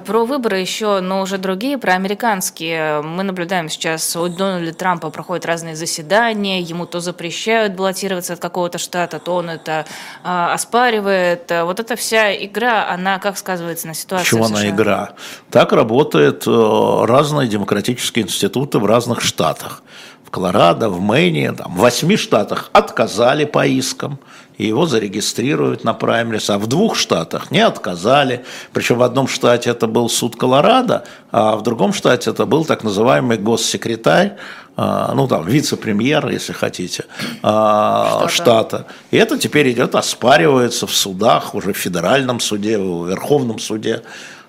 Про выборы еще, но уже другие, про американские. Мы наблюдаем сейчас, у Дональда Трампа проходят разные заседания, ему то запрещают баллотироваться от какого-то штата, то он это оспаривает. Вот эта вся игра, она как сказывается на ситуации? Почему она игра? Так работают разные демократические институты в разных штатах. В Колорадо, в Мэйне, в 8 штатах отказали по искам, и его зарегистрируют на праймерис, а в 2 штатах не отказали. Причем в одном штате это был суд Колорадо, а в другом штате это был так называемый госсекретарь, ну там вице-премьер, если хотите, штата. И это теперь идет, оспаривается в судах, уже в федеральном суде, в Верховном суде.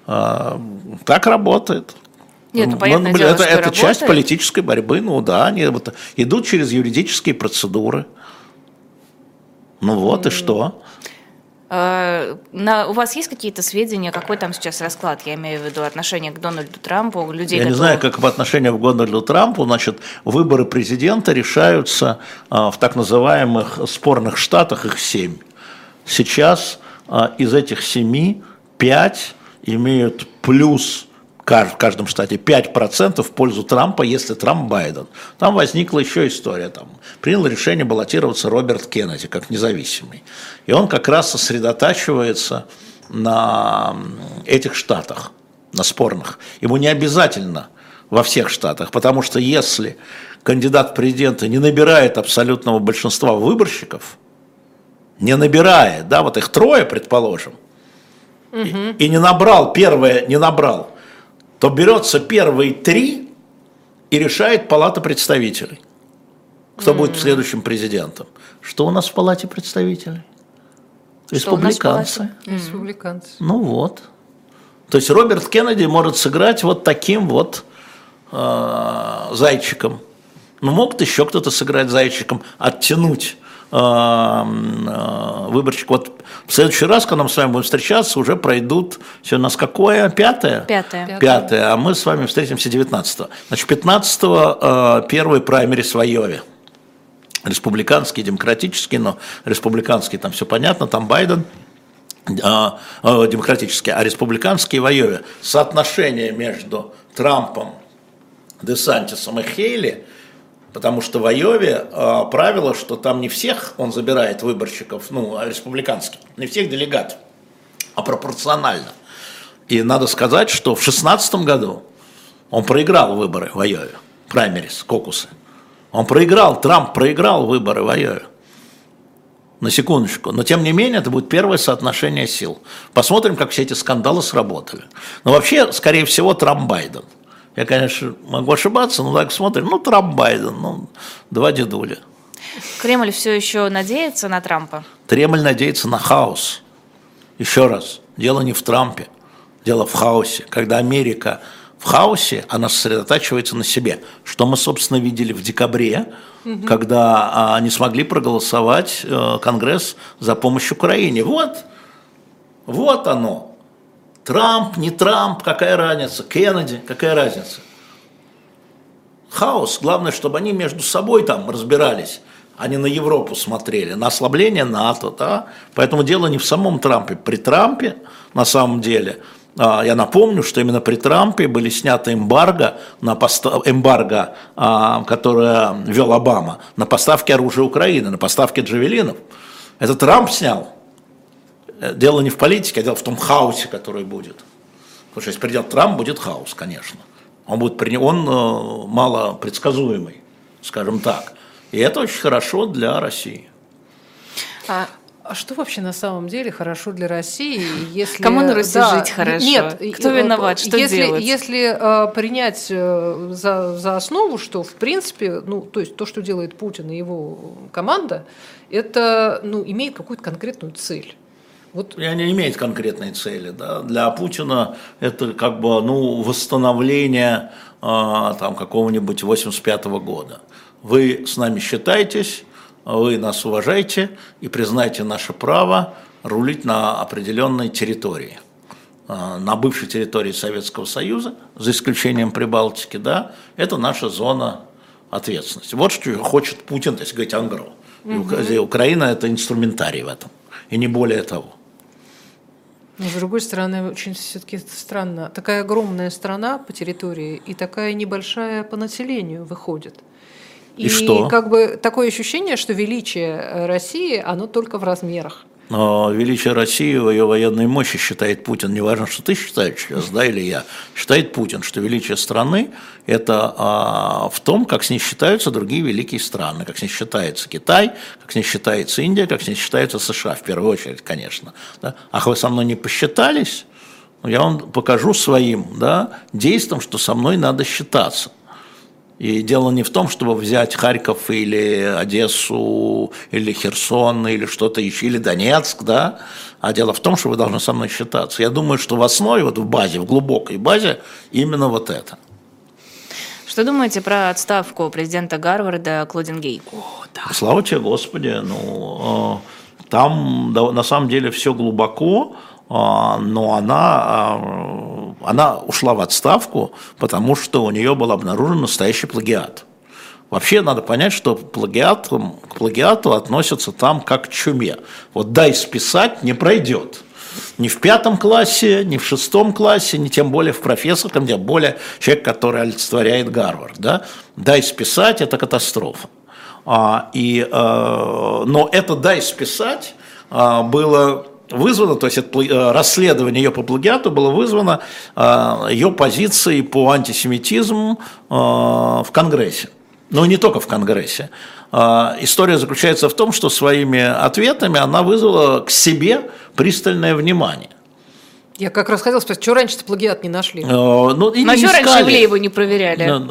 Так работает. Нет, ну, понятное дело, это часть политической борьбы, ну да, они вот идут через юридические процедуры. Ну вот и что? У вас есть какие-то сведения, какой там сейчас расклад, я имею в виду отношение к Дональду Трампу? Людей, я не знаю, как по отношению к Дональду Трампу, значит, выборы президента решаются в так называемых спорных штатах, их 7. Сейчас из этих 7 5 имеют плюс... в каждом штате 5% в пользу Трампа, если Трамп Байден. Там возникла еще история. Там принял решение баллотироваться Роберт Кеннеди как независимый. И он как раз сосредотачивается на этих штатах, на спорных. Ему не обязательно во всех штатах, потому что если кандидат в президенты не набирает абсолютного большинства выборщиков, не набирает, да, вот их 3, предположим, и не набрал, первое не набрал, то берется первые 3 и решает Палата представителей, кто будет следующим президентом. Что у нас в Палате представителей? Республиканцы. Республиканцы. Ну вот. То есть Роберт Кеннеди может сыграть вот таким вот зайчиком. Ну, мог еще кто-то сыграть зайчиком, оттянуть выборщик. Вот в следующий раз, когда мы с вами будем встречаться, уже пройдут, сегодня у нас какое? 5-е? 5-е. А мы с вами встретимся 19-го. Значит, 15-го первый праймерис в Айове. Республиканский, демократический, но республиканский там все понятно, там Байден, демократический, а республиканский в Айове. Соотношение между Трампом, Десантисом и Хейли. Потому что в Айове правило, что там не всех он забирает выборщиков, ну, республиканских, не всех делегатов, а пропорционально. И надо сказать, что в 2016 году он проиграл выборы в Айове, праймерис, кокусы. Он проиграл, Трамп проиграл выборы в Айове. На секундочку. Но, тем не менее, это будет первое соотношение сил. Посмотрим, как все эти скандалы сработали. Но вообще, скорее всего, Трамп-Байден. Я, конечно, могу ошибаться, но так смотрим, ну, Трамп, Байден, ну, 2 дедули. Кремль все еще надеется на Трампа? Кремль надеется на хаос. Еще раз, дело не в Трампе, дело в хаосе. Когда Америка в хаосе, она сосредотачивается на себе. Что мы, собственно, видели в декабре, когда не смогли проголосовать Конгресс за помощь Украине. Вот оно. Трамп, не Трамп, какая разница? Кеннеди, какая разница? Хаос. Главное, чтобы они между собой там разбирались, а не на Европу смотрели, на ослабление НАТО. Да? Поэтому дело не в самом Трампе. При Трампе, на самом деле, я напомню, что именно при Трампе были сняты эмбарго, которое вел Обама, на поставки оружия Украины, на поставки джавелинов. Это Трамп снял. Дело не в политике, а дело в том хаосе, который будет. Потому что если придет Трамп, будет хаос, конечно. Он малопредсказуемый, скажем так. И это очень хорошо для России. А что вообще на самом деле хорошо для России? Если... Кому на Руси жить хорошо? Нет, кто виноват? Что делать? Если принять за основу, что в принципе, ну, то есть то, что делает Путин и его команда, это, ну, имеет какую-то конкретную цель. Вот. И они имеют конкретные цели. Да? Для Путина это как бы, ну, восстановление там, какого-нибудь 85-го года. Вы с нами считаетесь, вы нас уважаете и признаете наше право рулить на определенной территории, на бывшей территории Советского Союза, за исключением Прибалтики, да, это наша зона ответственности. Вот что хочет Путин, если говорить ангро. И Украина – это инструментарий в этом, и не более того. Но, с другой стороны, очень все-таки странно. Такая огромная страна по территории и такая небольшая по населению выходит. И что? Как бы такое ощущение, что величие России, оно только в размерах. Но величие России в ее военной мощи считает Путин. Не важно, что ты считаешь сейчас, да, или я. Считает Путин, что величие страны – это в том, как с ней считаются другие великие страны. Как с ней считается Китай, как с ней считается Индия, как с ней считается США, в первую очередь, конечно. Да? Ах, вы со мной не посчитались? Я вам покажу своим, да, действом, что со мной надо считаться. И дело не в том, чтобы взять Харьков или Одессу, или Херсон, или что-то еще, или Донецк, да, а дело в том, что вы должны со мной считаться. Я думаю, что в основе, вот в базе, в глубокой базе именно вот это. Что думаете про отставку президента Гарварда Клодин Гэй? О, да. Слава тебе, Господи, ну, там на самом деле все глубоко, но она ушла в отставку, потому что у нее был обнаружен настоящий плагиат. Вообще надо понять, что к плагиату относятся там как к чуме. Вот дай списать, не пройдет. Ни в 5 классе, ни в 6 классе, ни тем более в профессорском, тем более человек, который олицетворяет Гарвард. Да? Дай списать – это катастрофа. Но это дай списать было... вызвано, то есть это расследование ее по плагиату было вызвано ее позицией по антисемитизму в Конгрессе. Но не только в Конгрессе. История заключается в том, что своими ответами она вызвала к себе пристальное внимание. Я как раз хотела спросить, что раньше-то плагиат не нашли? Ну, и не искали. Раньше вы его не проверяли? Да,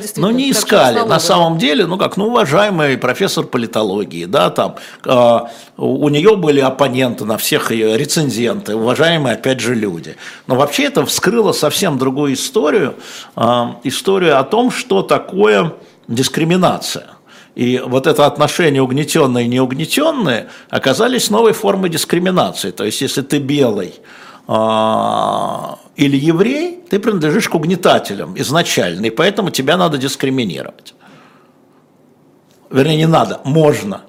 действительно. Но не искали. На самом деле, ну как, ну уважаемый профессор политологии, да, там, у нее были оппоненты на всех ее, рецензенты, уважаемые, опять же, люди. Но вообще это вскрыло совсем другую историю, историю о том, что такое дискриминация. И вот это отношение угнетенные и неугнетенные оказались новой формой дискриминации. То есть, если ты белый или еврей, ты принадлежишь к угнетателям изначально, и поэтому тебя надо дискриминировать. Вернее, не надо, можно.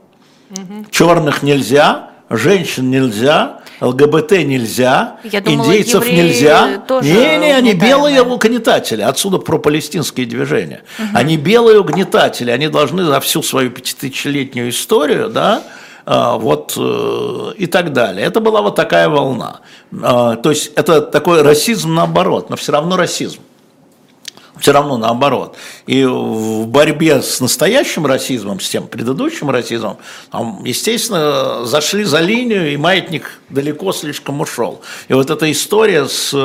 Угу. Черных нельзя, женщин нельзя, ЛГБТ нельзя, индейцев нельзя. Не, они белые угнетатели. Отсюда пропалестинские движения. Угу. Они белые угнетатели. Они должны за всю свою 5000-летнюю историю, да, вот и так далее. Это была вот такая волна. То есть это такой расизм наоборот, но все равно расизм. Все равно наоборот. И в борьбе с настоящим расизмом, с тем предыдущим расизмом, там, естественно, зашли за линию, и маятник далеко слишком ушел. И вот эта история с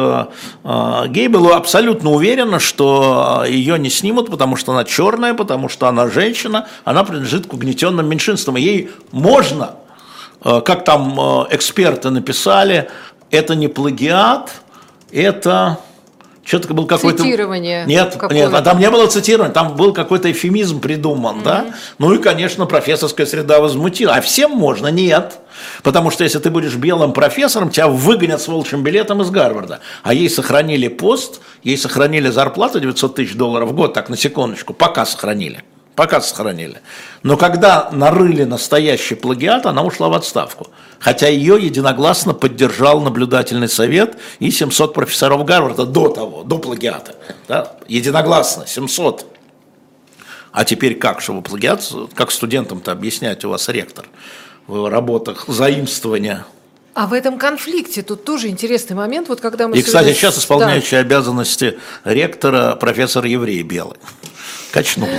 Гэй была абсолютно уверена, что ее не снимут, потому что она черная, потому что она женщина, она принадлежит к угнетенным меньшинствам. Ей можно, как там эксперты написали, это не плагиат, это... Что-то был какой-то... Цитирование. Нет, а там не было цитирования, там был какой-то эвфемизм придуман, да? Ну и, конечно, профессорская среда возмутила. А всем можно? Нет. Потому что если ты будешь белым профессором, тебя выгонят с волчьим билетом из Гарварда. А ей сохранили пост, ей сохранили зарплату $900 тысяч в год, так, на секундочку, пока сохранили. Пока сохранили. Но когда нарыли настоящий плагиат, она ушла в отставку. Хотя ее единогласно поддержал наблюдательный совет и 700 профессоров Гарварда до того, до плагиата. Да? Единогласно, 700. А теперь как, чтобы плагиат, как студентам-то объяснять, у вас ректор в работах заимствования? А в этом конфликте тут тоже интересный момент. Вот когда мы и, сегодня... кстати, сейчас исполняющий обязанности ректора профессор еврей белый. Качнула.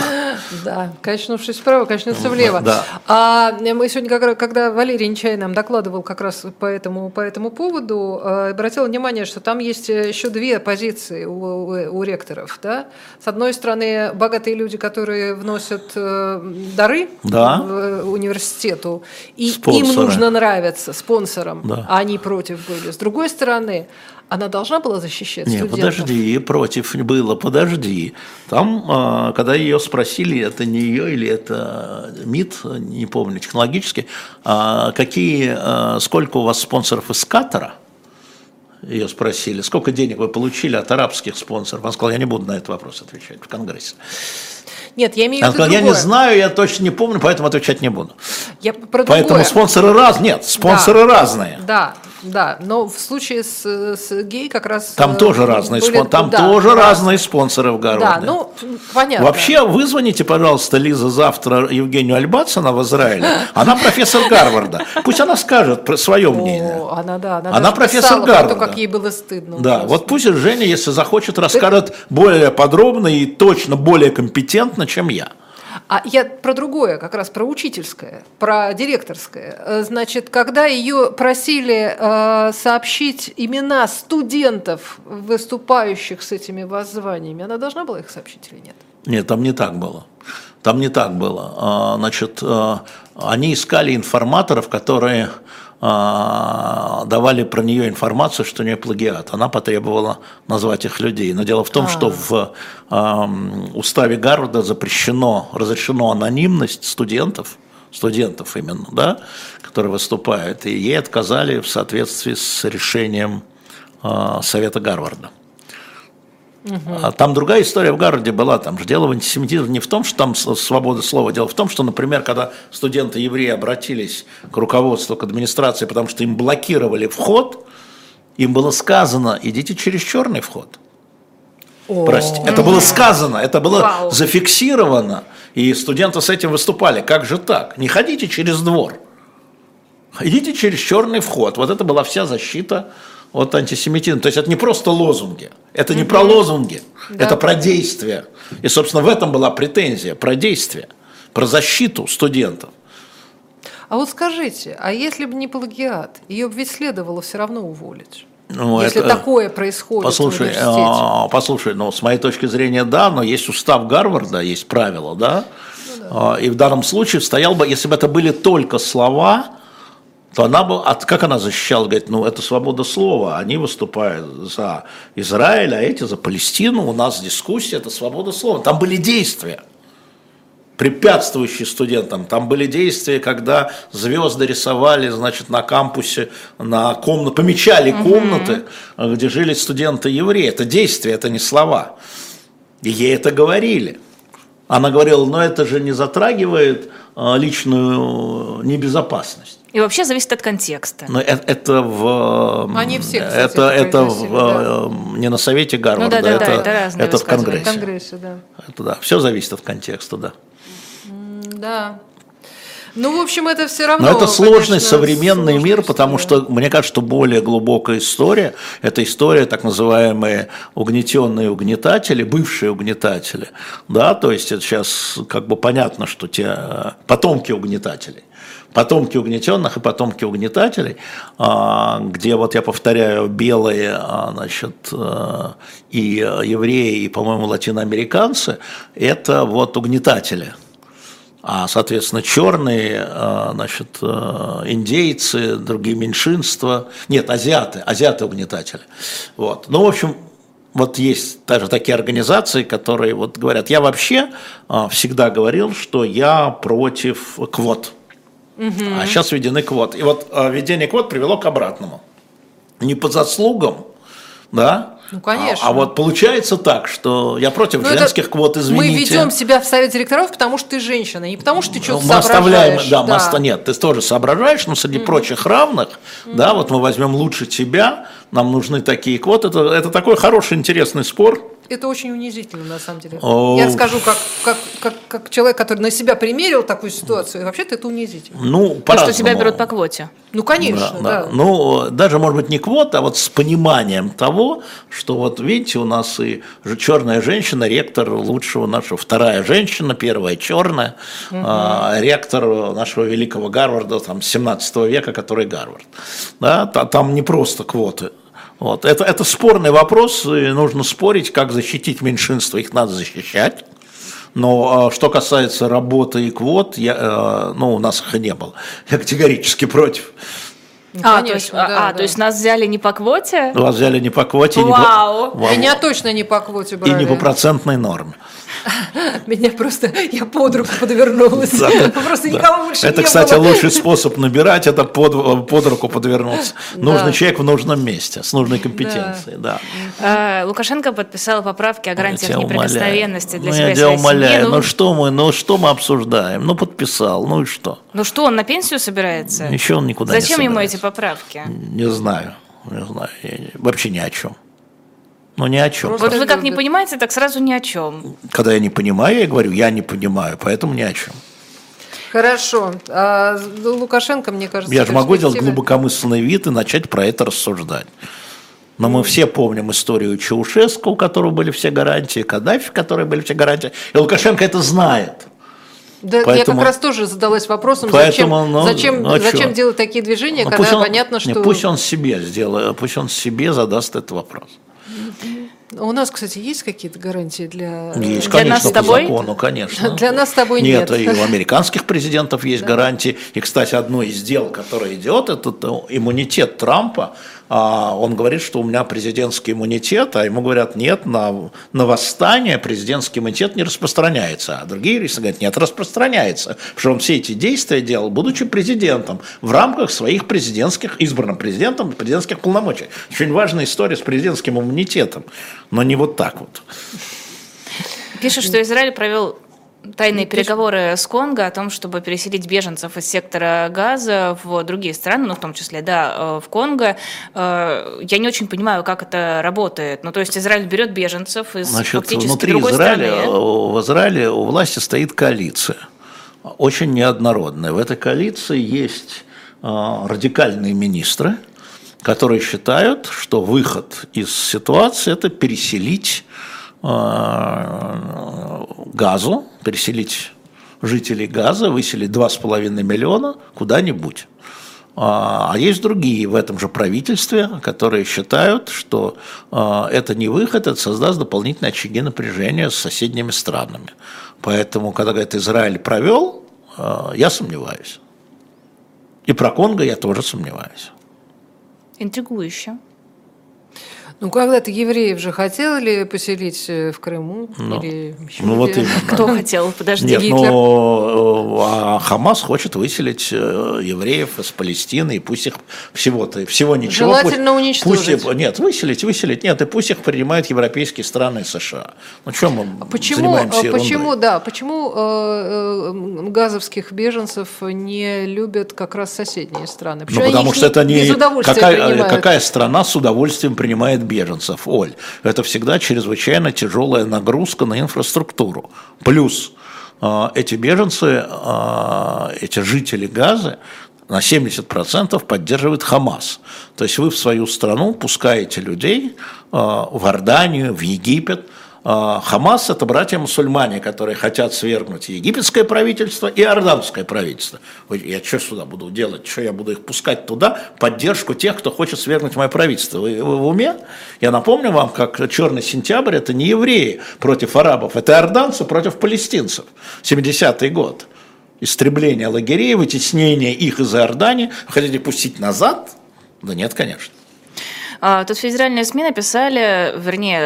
Да, качнувшись вправо, качнется влево. Да. А мы сегодня, когда Валерий Нечай нам докладывал как раз по этому поводу, обратила внимание, что там есть еще две позиции у ректоров. Да? С одной стороны, богатые люди, которые вносят дары университету, и спонсоры. Им нужно нравиться спонсорам, а они против были. С другой стороны, она должна была защищать студентов? Нет, подожди, против было, подожди. Там, когда ее спросили, это не ее или это МИД, не помню, технологически, сколько у вас спонсоров из Катара? Ее спросили, сколько денег вы получили от арабских спонсоров? Она сказала, я не буду на этот вопрос отвечать в Конгрессе. Нет, я имею в виду другое. Я не знаю, я точно не помню, поэтому отвечать не буду. Поэтому спонсоры разные. Нет, спонсоры разные. Да. Да, но в случае с Гей как раз... Там тоже разные спонсоры. Там тоже разные спонсоры в Гарварде. Да, ну, понятно. Вообще, вызвоните, пожалуйста, Лиза, завтра Евгению Альбацину в Израиле. Она профессор Гарварда. Пусть она скажет про свое мнение. Она профессор Гарварда. Как ей было стыдно. Да, вот пусть Женя, если захочет, расскажет более подробно и точно более компетентно, чем я. А я про другое, как раз про учительское, про директорское. Значит, когда ее просили сообщить имена студентов, выступающих с этими воззваниями, она должна была их сообщить или нет? Нет, там не так было. Там не так было. Значит, они искали информаторов, которые давали про нее информацию, что у нее плагиат. Она потребовала назвать их людей. Но дело в том, что в уставе Гарварда разрешена анонимность студентов именно, да, которые выступают. И ей отказали в соответствии с решением Совета Гарварда. А там другая история в Гарварде была, там же дело в антисемитизме не в том, что там свобода слова, дело в том, что, например, когда студенты-евреи обратились к руководству, к администрации, потому что им блокировали вход, им было сказано, идите через черный вход. Прости, это было сказано, это было зафиксировано, и студенты с этим выступали, как же так, не ходите через двор, идите через черный вход, вот это была вся защита от антисемитизма. То есть это не просто лозунги, это не про лозунги, это про действия. И, собственно, в этом была претензия, про действия, про защиту студентов. А вот скажите, а если бы не плагиат, ее бы ведь следовало все равно уволить? Ну, если это... такое происходит в университете. Послушай, ну, с моей точки зрения, да, но есть устав Гарварда, есть правила, да? Ну, да. И в данном случае стоял бы, если бы это были только слова, то она бы, как она защищала, говорит, ну это свобода слова, они выступают за Израиль, а эти за Палестину, у нас дискуссия, это свобода слова. Там были действия, препятствующие студентам, там были действия, когда звезды рисовали, значит, на кампусе, помечали комнаты, где жили студенты-евреи. Это действия, это не слова. И ей это говорили. Она говорила, но это же не затрагивает личную небезопасность. И вообще зависит от контекста. Но это в... Они все, кстати, это в, да. Не на совете Гарварда, ну, это в Конгрессе. Да. Это, да. Все зависит от контекста, да. Да. Ну, в общем, это все равно... Но это сложный современный мир, потому что, мне кажется, что более глубокая история, это история так называемые угнетенные угнетатели, бывшие угнетатели, да, то есть это сейчас как бы понятно, что те потомки угнетателей, потомки угнетенных и потомки угнетателей, где, вот я повторяю, белые, значит, и евреи, и, по-моему, латиноамериканцы, это вот угнетатели. А, соответственно, черные, значит, индейцы, другие меньшинства, нет, азиаты-угнетатели. Вот. Ну, в общем, вот есть даже такие организации, которые вот говорят, я вообще всегда говорил, что я против квот, а сейчас введены квоты. И вот введение квот привело к обратному. Не по заслугам, да? Ну, конечно. А вот получается так, что я против женских квот, извините. Мы ведем себя в совет директоров, потому что ты женщина, не потому что ты что-то соображаешь. Нет, ты тоже соображаешь, но среди прочих равных, да, вот мы возьмем лучше тебя, нам нужны такие квоты. Это такой хороший, интересный спор. это очень унизительно, на самом деле. Я расскажу, как человек, который на себя примерил такую ситуацию, и вообще-то это унизительно. Ну, по-разному. Что тебя берут по квоте. Ну, конечно, да. Ну, даже, может быть, не квота, а вот с пониманием того, что вот, видите, у нас и черная женщина, ректор лучшего нашего, вторая женщина, первая черная, ректор нашего великого Гарварда, там, 17 века, который Гарвард. Да, там не просто квоты. Вот. Это спорный вопрос, и нужно спорить, как защитить меньшинство, их надо защищать. Но что касается работы и квот, у нас их и не было. Я категорически против. Ну, конечно, то есть нас взяли не по квоте? Вас взяли не по квоте. Вау! Меня точно не по квоте брали. И не по процентной норме. Меня просто, я под руку подвернулась. Просто никого больше не было. Это, кстати, лучший способ набирать, это под руку подвернуться. Нужный человек в нужном месте, с нужной компетенцией. Лукашенко подписал поправки о гарантиях неприкосновенности для себя и своей семьи. Ну что мы обсуждаем? Ну подписал, ну и что? Ну что, он на пенсию собирается? Еще он никуда не собирается. Зачем ему эти поправки? Не знаю. Вообще ни о чем. Ну, ни о чем. Вот вы как не понимаете, так сразу ни о чем. Когда я не понимаю, я говорю, я не понимаю, поэтому ни о чем. Хорошо. А Лукашенко, мне кажется... Я же могу делать глубокомысленный вид и начать про это рассуждать. Но мы все помним историю Чаушеску, у которого были все гарантии, Каддафи, у которого были все гарантии. И Лукашенко это знает. Да, поэтому, я как раз тоже задалась вопросом, зачем делать такие движения, когда понятно, что... Пусть он себе задаст этот вопрос. У нас, кстати, есть какие-то гарантии для... Есть, конечно, для нас с тобой? По закону, конечно. Для нас с тобой нет. И у американских президентов есть гарантии. И, кстати, одно из дел, которое идет, это иммунитет Трампа. Он говорит, что у меня президентский иммунитет, а ему говорят, нет, на восстание президентский иммунитет не распространяется. А другие говорят, нет, распространяется, потому что он все эти действия делал, будучи президентом, в рамках своих избранным президентом, президентских полномочий. Очень важная история с президентским иммунитетом, но не вот так вот. Пишет, что Израиль провел... Тайные переговоры с Конго о том, чтобы переселить беженцев из сектора Газа в другие страны, в том числе, в Конго. Я не очень понимаю, как это работает. То есть Израиль берет беженцев из фактически другой страны. В Израиле у власти стоит коалиция, очень неоднородная. В этой коалиции есть радикальные министры, которые считают, что выход из ситуации – это переселить Газу, переселить жителей Газа, выселить 2,5 миллиона куда-нибудь. А есть другие в этом же правительстве, которые считают, что это не выход, это создаст дополнительные очаги напряжения с соседними странами. Поэтому, когда говорят, Израиль провел, я сомневаюсь. И про Конго я тоже сомневаюсь. Интригующе. Когда-то евреев же хотели поселить в Крыму. Или вот именно. Кто хотел? Подожди, Гитлер. Хамас хочет выселить евреев из Палестины, и пусть их всего ничего. Желательно уничтожить. Выселить, и пусть их принимают европейские страны и США. Чем мы занимаемся ерундой? Почему газовских беженцев не любят как раз соседние страны? Потому что это не... Какая страна с удовольствием принимает беженцев, Оль, это всегда чрезвычайно тяжелая нагрузка на инфраструктуру. Плюс эти беженцы, эти жители Газы на 70% поддерживает Хамас. То есть вы в свою страну пускаете людей в Иорданию, в Египет. Хамас – это братья-мусульмане, которые хотят свергнуть египетское правительство и иорданское правительство. Я что сюда буду делать? Что я буду их пускать туда? Поддержку тех, кто хочет свергнуть мое правительство. Вы в уме? Я напомню вам, как «Черный сентябрь» – это не евреи против арабов, это иорданцы против палестинцев. 70-й год. Истребление лагерей, вытеснение их из Иордании. Хотите пустить назад? Да нет, конечно. Тут федеральные СМИ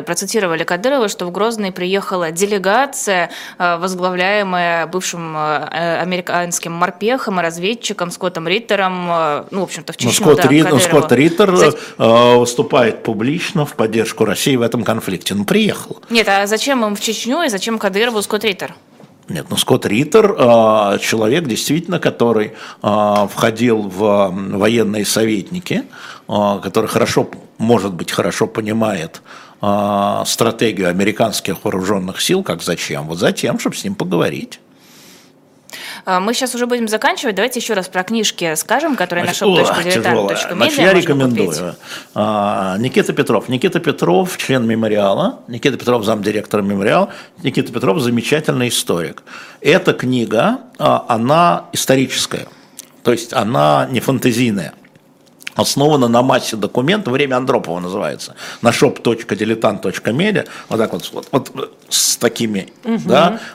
процитировали Кадырова, что в Грозный приехала делегация, возглавляемая бывшим американским морпехом и разведчиком Скоттом Риттером, в Чечню, Скотт Риттер выступает публично в поддержку России в этом конфликте. Приехал. Нет, а зачем им в Чечню и зачем Кадырову Скотт Риттер? Нет, Скотт Риттер – человек, действительно, который входил в военные советники, который хорошо понимает стратегию американских вооруженных сил, как зачем? Вот затем, чтобы с ним поговорить. Мы сейчас уже будем заканчивать. Давайте еще раз про книжки скажем, которые на shop.diletant.media. Я рекомендую. Никита Петров, член Мемориала. Никита Петров, замдиректора Мемориала. Никита Петров, замечательный историк. Эта книга, она историческая. То есть она не фантазийная. Основана на массе документов, «Время Андропова» называется, на shop.diletant.media, вот с такими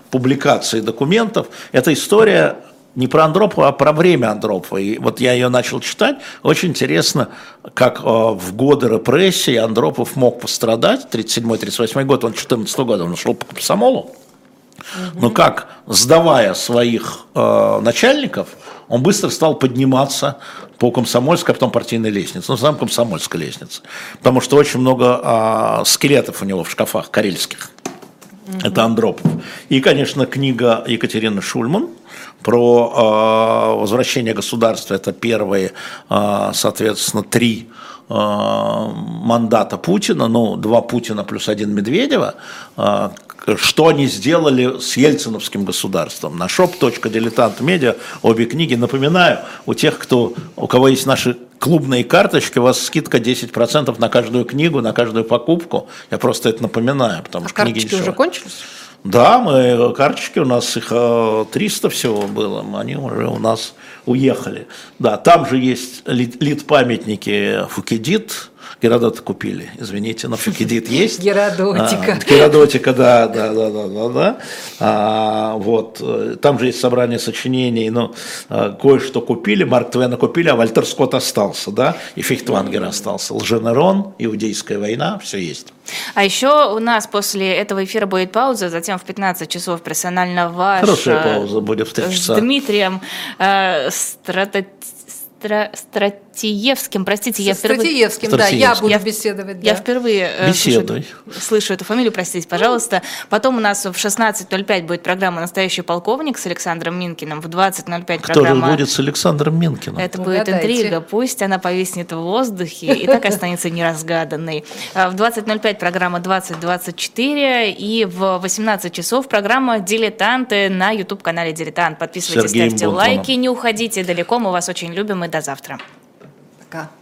публикацией документов. Эта история не про Андропова, а про время Андропова. И вот я ее начал читать. Очень интересно, как в годы репрессий Андропов мог пострадать. 1937-1938 год, он 14 года он шел по комсомолу. Но как, сдавая своих начальников, он быстро стал подниматься по комсомольской, а потом партийной лестнице, сам комсомольской лестнице, потому что очень много скелетов у него в шкафах карельских. Это Андропов. И, конечно, книга Екатерины Шульман про возвращение государства. Это первые, соответственно, 3 мандата Путина, 2 Путина плюс 1 Медведева, что они сделали с ельциновским государством. На shop.diletant.media обе книги. Напоминаю, у тех, у кого есть наши клубные карточки, у вас скидка 10% на каждую книгу, на каждую покупку. Я просто это напоминаю, потому что книги еще... уже кончились? Да, карточки у нас, их 300 всего было, они уже у нас уехали. Да, там же есть лид-памятники Фукидид, Геродота купили, извините, но Фукидид есть. Геродотика, да. Вот, там же есть собрание сочинений, но кое-что купили, Марк Твена купили, а Вальтер Скотт остался, да, и Фейхтвангер остался, Лженерон, Иудейская война, все есть. А еще у нас после этого эфира будет пауза, затем в 15 часов персонально ваш... Хорошая пауза будет в 3 часа. С Дмитрием Стратиевским, простите, я впервые... Стратиевским, да, я буду беседовать. Да. Я впервые слышу эту фамилию, простите, пожалуйста. Потом у нас в 16:05 будет программа «Настоящий полковник» с Александром Минкиным, в 20:05 программа... Кто же будет с Александром Минкиным? Это будет интрига, пусть она повиснет в воздухе и так останется неразгаданной. В 20:05 программа «2024» и в 18 часов программа «Дилетанты» на YouTube-канале «Дилетант». Подписывайтесь, ставьте лайки, не уходите далеко, мы вас очень любим и до завтра. Пока.